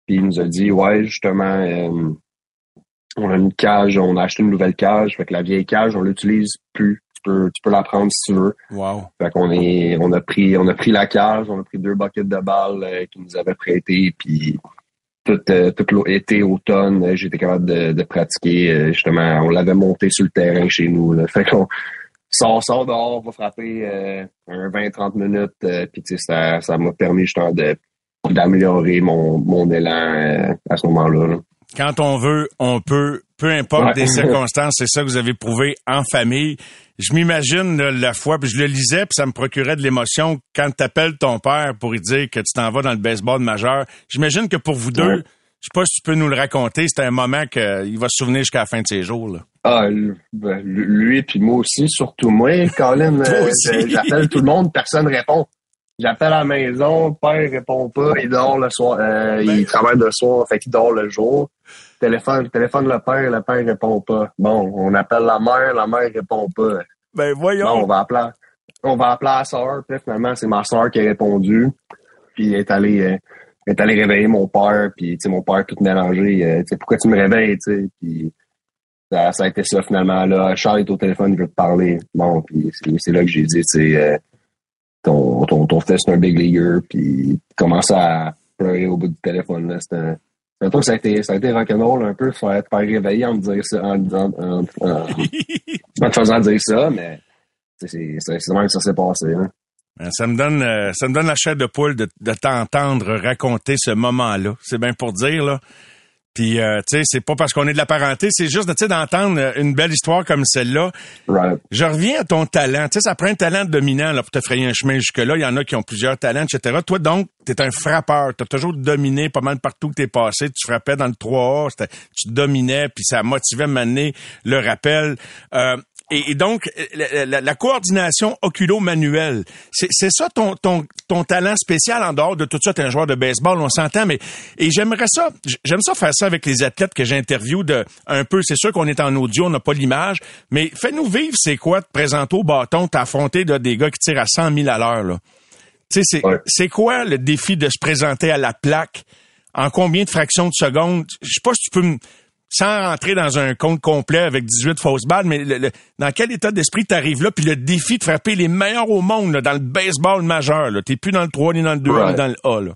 Puis il nous a dit ouais, justement. Euh, On a une cage, on a acheté une nouvelle cage, fait que la vieille cage, on l'utilise plus. Tu peux, tu peux la prendre si tu veux. Wow. Fait qu'on est, on a pris, on a pris la cage, on a pris deux buckets de balles euh, qu'ils nous avaient prêtées, puis tout, euh, tout l'été, automne, euh, j'étais capable de, de pratiquer. Euh, justement, on l'avait monté sur le terrain chez nous. Là. Fait qu'on sort, sort dehors, on va frapper euh, un vingt trente minutes, euh, puis tu sais, ça, ça m'a permis justement de, d'améliorer mon, mon élan euh, à ce moment-là. Là. Quand on veut, on peut, peu importe ouais. des circonstances, c'est ça que vous avez prouvé en famille. Je m'imagine là, la fois, puis je le lisais, puis ça me procurait de l'émotion quand t'appelles ton père pour lui dire que tu t'en vas dans le baseball majeur. J'imagine que pour vous deux, ouais. je sais pas si tu peux nous le raconter, c'était un moment qu'il va se souvenir jusqu'à la fin de ses jours. Là. Ah, ben, lui puis moi aussi, surtout moi, Colin, euh, j'appelle tout le monde, personne répond. J'appelle à la maison, le père répond pas, il dort le soir, euh, il travaille le soir, fait qu'il dort le jour. Téléphone, téléphone le père, le père répond pas. Bon, on appelle la mère, la mère répond pas. Ben voyons. Bon, on va appeler, on va appeler la soeur, puis finalement c'est ma soeur qui a répondu, puis elle est allée, elle est allée réveiller mon père, puis tu sais mon père tout mélangé, tu sais pourquoi tu me réveilles, tu sais, puis ça, ça a été ça finalement là. Charles est au téléphone, il veut te parler. Bon, puis c'est, c'est là que j'ai dit, tu sais. Euh, Ton, ton, ton fils, c'est un big leaguer, puis commence à pleurer au bout du téléphone. Là. C'est un, c'est un truc, ça a été, ça a été rock'n'roll un peu, te faire, faire réveiller en me dire ça, en, en, en, en, en te faisant dire ça, mais c'est, c'est, c'est vraiment que ça s'est passé. Hein. Ça me donne, ça me donne la chair de poule de, de t'entendre raconter ce moment-là. C'est bien pour dire, là. Puis, euh, tu sais, c'est pas parce qu'on est de la parenté, c'est juste, tu sais, d'entendre une belle histoire comme celle-là. Right. Je reviens à ton talent. Tu sais, ça prend un talent dominant là pour te frayer un chemin jusque-là. Il y en a qui ont plusieurs talents, et cetera. Toi, donc, t'es un frappeur. T'as toujours dominé pas mal partout où t'es passé. Tu frappais dans le trois A, tu dominais, puis ça motivait à mener le rappel. Euh, et, et donc, la, la, la coordination oculo-manuelle, c'est, c'est ça ton, ton, ton talent spécial en dehors de tout ça. T'es un joueur de baseball, on s'entend, mais et j'aimerais ça, j'aime ça faire ça avec les athlètes que j'interviewe de un peu, c'est sûr qu'on est en audio, on n'a pas l'image, mais fais-nous vivre, c'est quoi te présenter au bâton, t'affronter là, des gars qui tirent à cent mille à l'heure, là. Tu sais, c'est, ouais. c'est quoi le défi de se présenter à la plaque? En combien de fractions de secondes? Je sais pas si tu peux, m- sans rentrer dans un compte complet avec dix-huit fausses balles, mais le, le, dans quel état d'esprit t'arrives là, puis le défi de frapper les meilleurs au monde, là, dans le baseball majeur, là. T'es plus dans le trois, ni dans le deux, ouais. ni dans le A, là.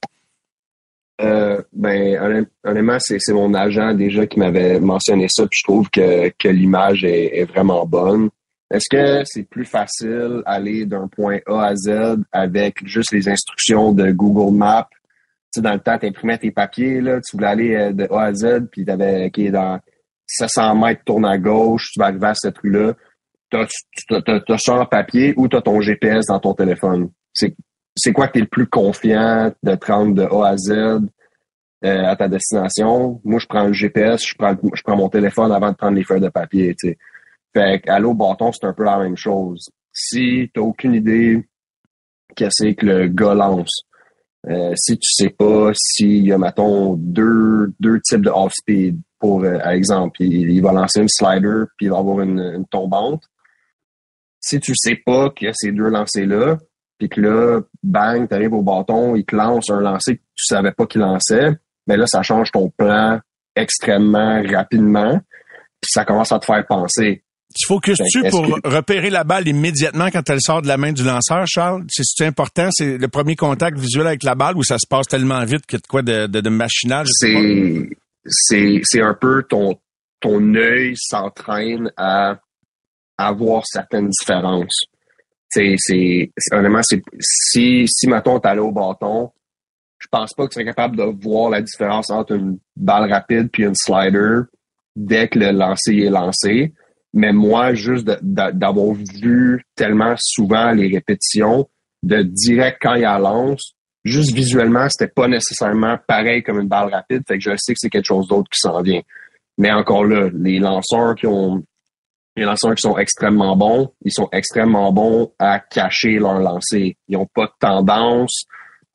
Euh, ben, honnêtement, c'est, c'est mon agent déjà qui m'avait mentionné ça, puis je trouve que, que l'image est, est vraiment bonne. Est-ce que c'est plus facile aller d'un point A à Z avec juste les instructions de Google Maps? Tu sais, dans le temps, t'imprimais tes papiers, là, tu voulais aller de A à Z, puis t'avais, OK, dans sept cents mètres, tourne à gauche, tu vas arriver à cette rue-là. T'as, t'as, t'as, t'as ça en papier ou t'as ton G P S dans ton téléphone? C'est C'est quoi que t'es le plus confiant de te rendre de A à Z euh, à ta destination? Moi, je prends le G P S, je prends, je prends mon téléphone avant de prendre les feuilles de papier. T'sais. Fait que, aller au bâton, c'est un peu la même chose. Si t'as aucune idée qu'est-ce que le gars lance, euh, si tu sais pas s'il y a, mettons, deux, deux types de off-speed, pour euh, exemple, il, il va lancer une slider puis il va avoir une, une tombante. Si tu sais pas qu'il y a ces deux lancers-là, puis que là, bang, t'arrives au bâton, il te lance un lancer que tu savais pas qu'il lançait, mais là, ça change ton plan extrêmement rapidement, puis ça commence à te faire penser. Tu focuses-tu pour que... repérer la balle immédiatement quand elle sort de la main du lanceur, Charles? C'est-tu important? C'est le premier contact visuel avec la balle ou ça se passe tellement vite qu'il y a de quoi de, de, de machinal? C'est, c'est, c'est un peu ton, ton œil s'entraîne à avoir certaines différences. C'est, c'est, c'est, honnêtement, c'est, si, si, mettons, t'allais au bâton, je pense pas que tu serais capable de voir la différence entre une balle rapide puis une slider dès que le lancer est lancé. Mais moi, juste de, de, d'avoir vu tellement souvent les répétitions de direct quand il la lance, juste visuellement, c'était pas nécessairement pareil comme une balle rapide. Fait que je sais que c'est quelque chose d'autre qui s'en vient. Mais encore là, les lanceurs qui ont, les lanceurs qui sont extrêmement bons, ils sont extrêmement bons à cacher leur lancer. Ils n'ont pas de tendance.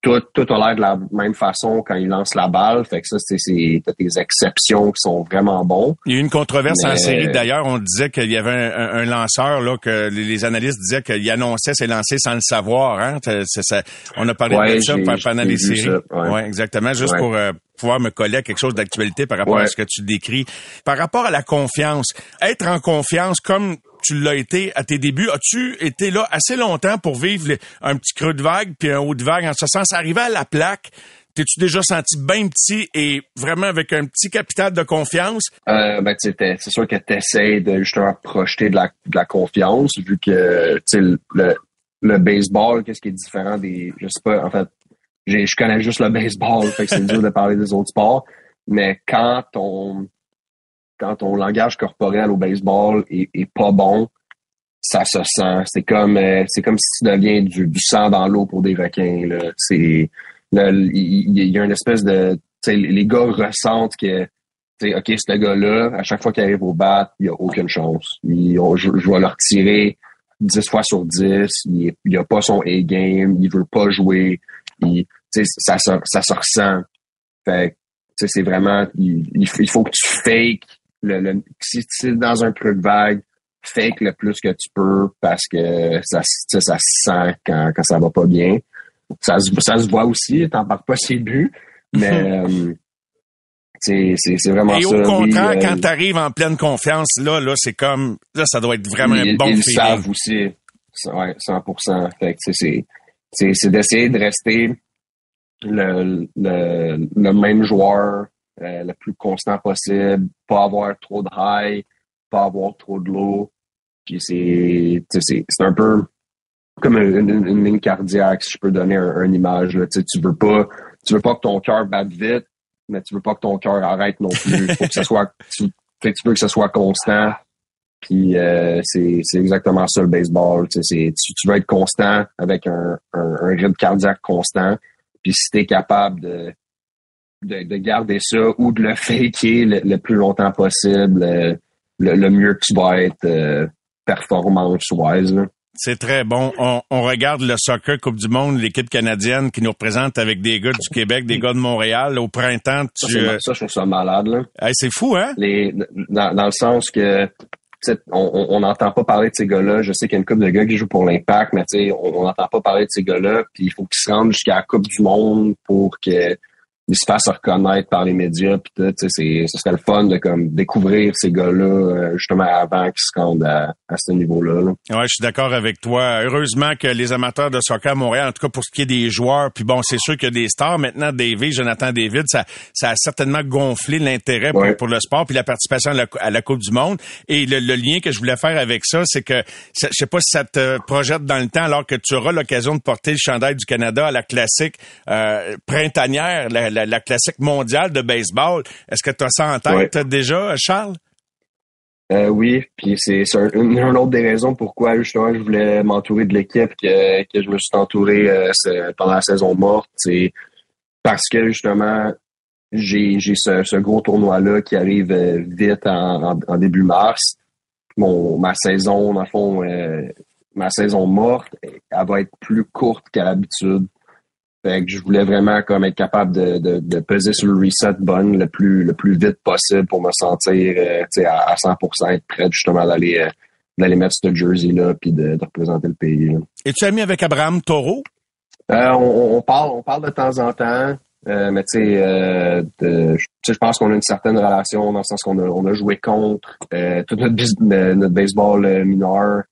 Tout, tout a l'air de la même façon quand ils lancent la balle. Fait que ça, c'est, c'est t'as des exceptions qui sont vraiment bons. Il y a eu une controverse Mais... en série. D'ailleurs, on disait qu'il y avait un, un, un lanceur, là, que les analystes disaient qu'il annonçait ses lancers sans le savoir, hein. C'est, ça, on a parlé ouais, de ça pendant les séries. Ça, ouais. ouais, exactement. Juste ouais. pour, euh, pouvoir me coller à quelque chose d'actualité par rapport ouais. à ce que tu décris. Par rapport à la confiance, être en confiance comme tu l'as été à tes débuts, as-tu été là assez longtemps pour vivre un petit creux de vague puis un haut de vague en ce sens? Arrivé à la plaque, t'es-tu déjà senti bien petit et vraiment avec un petit capital de confiance? Euh, ben, c'est sûr que t'essayes de justement projeter de la, de la confiance vu que le, le baseball, qu'est-ce qui est différent des... Je sais pas, en fait, J'ai, je connais juste le baseball, fait que c'est dur de parler des autres sports, mais quand ton, quand ton langage corporel au baseball est, est pas bon, ça se sent. C'est comme, c'est comme si tu deviens du, du sang dans l'eau pour des requins, là. C'est, il y, y a une espèce de, tu sais, les gars ressentent que, tu sais, OK, ce gars-là, à chaque fois qu'il arrive au bat, il a aucune chance. Il, on, je, je vais le retirer dix fois sur dix, il n'a pas son A-game, il veut pas jouer, il, ça, ça, ça se ressent. Fait que c'est vraiment, il, il faut que tu fakes, le, le, si tu es dans un truc vague, fake le plus que tu peux parce que ça, ça se sent quand, quand ça va pas bien. Ça, ça se voit aussi, t'en parles pas ses buts, mais... euh, C'est, c'est, c'est vraiment et au ça, contraire, oui, quand euh, t'arrives en pleine confiance, là, là, c'est comme, là, ça doit être vraiment ils, un bon feeling. Ils savent aussi, ouais, cent pour cent. Fait que, tu sais, c'est, c'est, c'est d'essayer de rester le, le, le même joueur euh, le plus constant possible, pas avoir trop de high, pas avoir trop de low. Puis c'est, tu sais, c'est, c'est un peu comme une, une, une ligne cardiaque, si je peux donner un, une image, là. Tu sais, tu veux pas, tu veux pas que ton cœur batte vite, mais tu veux pas que ton cœur arrête non plus. Faut que ça soit, tu, tu veux que ça soit constant. Puis euh, c'est, c'est exactement ça le baseball. Tu, sais, tu, tu veux être constant avec un, un, un rythme cardiaque constant. Puis si t'es capable de, de, de garder ça ou de le faker le, le plus longtemps possible, euh, le, le mieux que tu vas être euh, performance-wise, là. C'est très bon. On, on regarde le soccer Coupe du Monde, l'équipe canadienne qui nous représente avec des gars du Québec, des gars de Montréal. Au printemps, tu... Ça, c'est, ça je trouve ça malade, là. Hey, c'est fou, hein? Les, dans, dans le sens que, tu sais, on n'entend pas parler de ces gars-là. Je sais qu'il y a une couple de gars qui jouent pour l'Impact, mais tu sais, on n'entend pas parler de ces gars-là. Puis il faut qu'ils se rendent jusqu'à la Coupe du Monde pour qu'ils se fassent reconnaître par les médias. Puis tout, tu sais, c'est, ce serait le fun de comme découvrir ces gars-là justement avant qu'ils se rendent à... à ce niveau-là, là. Ouais, je suis d'accord avec toi. Heureusement que les amateurs de soccer à Montréal, en tout cas pour ce qui est des joueurs, puis bon, c'est sûr qu'il y a des stars. Maintenant, David, Jonathan David, ça, ça a certainement gonflé l'intérêt pour, ouais. pour le sport, puis la participation à la, à la Coupe du Monde. Et le, le lien que je voulais faire avec ça, c'est que, je sais pas si ça te projette dans le temps, alors que tu auras l'occasion de porter le chandail du Canada à la classique euh, printanière, la, la, la classique mondiale de baseball. Est-ce que tu as ça en tête ouais. déjà, Charles? Euh, oui, puis c'est, c'est un, une, une autre des raisons pourquoi justement je voulais m'entourer de l'équipe que, que je me suis entouré euh, pendant la saison morte. C'est parce que justement, j'ai, j'ai ce, ce gros tournoi-là qui arrive vite en, en, en début mars. Mon, ma saison, dans le fond, euh, ma saison morte, elle va être plus courte qu'à l'habitude. Fait que je voulais vraiment comme être capable de, de, de peser sur le reset button le plus le plus vite possible pour me sentir euh, tu sais à, à cent pour cent être prêt justement d'aller euh, d'aller mettre ce jersey là puis de, de représenter le pays, là. Es-tu ami avec Abraham Taureau? Euh, on, on parle on parle de temps en temps, euh, mais tu sais euh, je pense qu'on a une certaine relation dans le sens qu'on a on a joué contre euh, tout notre notre baseball mineur.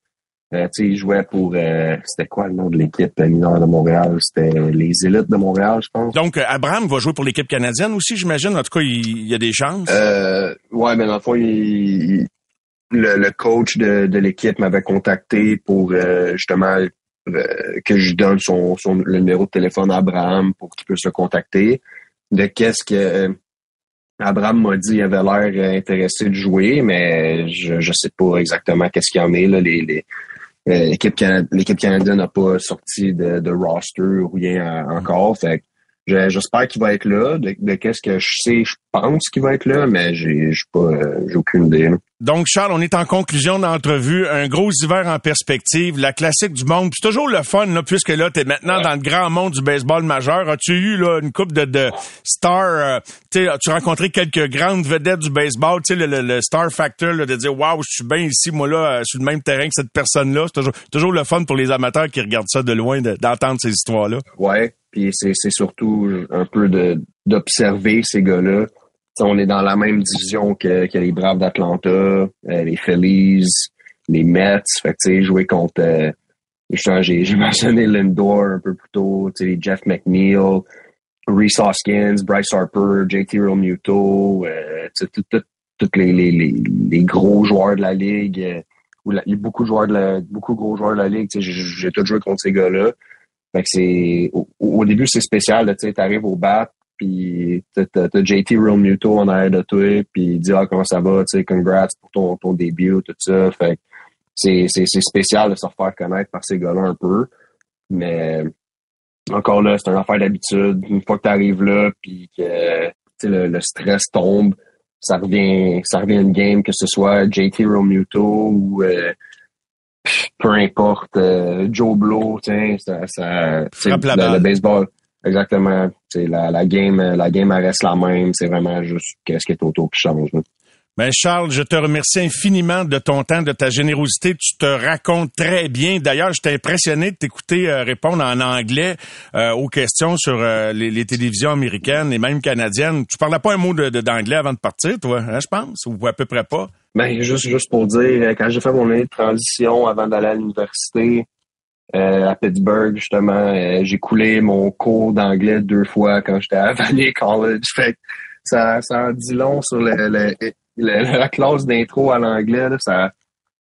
Euh, tu sais, il jouait pour, euh, c'était quoi le nom de l'équipe mineure de Montréal? C'était les Élites de Montréal, je pense. Donc, Abraham va jouer pour l'équipe canadienne aussi, j'imagine. En tout cas, il, il y a des chances. Euh, ouais, mais dans le fond, il, il, le, le coach de, de l'équipe m'avait contacté pour, euh, justement, euh, que je donne son, son, le numéro de téléphone à Abraham pour qu'il puisse le contacter. De qu'est-ce que, euh, Abraham m'a dit qu'il avait l'air intéressé de jouer, mais je, je sais pas exactement qu'est-ce qu'il y en est, là, les, les, Euh, l'équipe, Cana- l'équipe canadienne n'a pas sorti de, de roster ou rien en, encore. Fait que je, j'espère qu'il va être là. De, de qu'est-ce que je sais, je pense qu'il va être là, mais j'ai, j'ai pas, j'ai aucune idée. Donc, Charles, on est en conclusion d'entrevue. Un gros hiver en perspective, la classique du monde. Puis c'est toujours le fun, là, puisque là, t'es maintenant ouais. dans le grand monde du baseball majeur. As-tu eu là une coupe de, de stars? Euh, tu as-tu rencontré quelques grandes vedettes du baseball? Tu sais, le, le, le star factor, là, de dire « Wow, je suis bien ici, moi, là, sur le même terrain que cette personne-là. » C'est toujours, toujours le fun pour les amateurs qui regardent ça de loin, de, d'entendre ces histoires-là. Ouais, puis c'est, c'est surtout un peu de, d'observer ces gars-là. On est dans la même division que, que les Braves d'Atlanta, euh, les Phillies, les Mets. Fait que tu sais, jouer contre, euh, j'ai, j'ai mentionné Lindor un peu plus tôt, tu sais, les Jeff McNeil, Reese Hoskins, Bryce Harper, J T Realmuto, euh, tu sais, tous tous les, les, les, les gros joueurs de la ligue, euh, ou la, il y a beaucoup de joueurs de la, beaucoup de gros joueurs de la ligue. Tu sais, j'ai, j'ai tout joué contre ces gars-là. Fait que c'est, au, au début c'est spécial, tu sais, t'arrives au bat. Puis t'as, t'as J T Realmuto en arrière de toi, puis il dit « Ah, comment ça va? » Tu sais, « Congrats pour ton, ton début », tout ça. Fait que c'est, c'est, c'est spécial de se refaire connaître par ces gars-là un peu. Mais encore là, c'est une affaire d'habitude. Une fois que t'arrives là, puis que tu sais, le, le stress tombe, ça revient ça revient une game, que ce soit J T Realmuto ou... Euh, peu importe, euh, Joe Blow, tu sais, ça, ça frappe la balle. Le baseball, exactement. C'est la, la game, la game elle reste la même. C'est vraiment juste qu'est-ce qui est autour qui change. Là. Ben Charles, je te remercie infiniment de ton temps, de ta générosité. Tu te racontes très bien. D'ailleurs, j'étais impressionné de t'écouter euh, répondre en anglais euh, aux questions sur euh, les, les télévisions américaines et même canadiennes. Tu parlais pas un mot de, de, d'anglais avant de partir, toi, hein, je pense, ou à peu près pas? Ben juste juste pour dire, quand j'ai fait mon année de transition avant d'aller à l'université euh, à Pittsburgh, justement, euh, j'ai coulé mon cours d'anglais deux fois quand j'étais à Valley College. Fait que ça, ça en dit long sur le... le La, la classe d'intro à l'anglais, là, ça,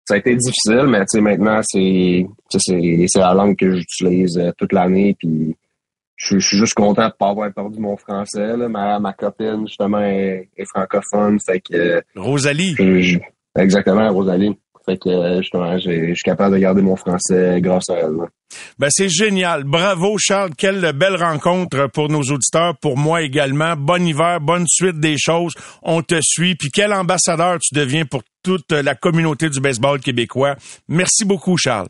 ça a été difficile, mais tu sais, maintenant, c'est, c'est, c'est la langue que j'utilise euh, toute l'année, puis je suis juste content de ne pas avoir perdu mon français, là. Ma, ma copine, justement, est, est francophone, fait que... Euh, Rosalie! Je, exactement, Rosalie. Fait que, justement, je suis capable de garder mon français grâce à elle. Là. Ben, c'est génial. Bravo, Charles. Quelle belle rencontre pour nos auditeurs, pour moi également. Bon hiver, bonne suite des choses. On te suit. Puis quel ambassadeur tu deviens pour toute la communauté du baseball québécois. Merci beaucoup, Charles.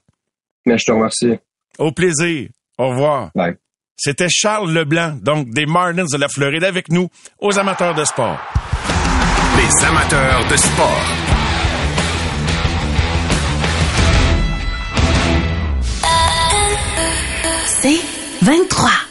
Mais je te remercie. Au plaisir. Au revoir. Bye. C'était Charles Leblanc, donc des Marlins de la Floride, avec nous aux amateurs de sport. Les amateurs de sport. C'est vingt-trois.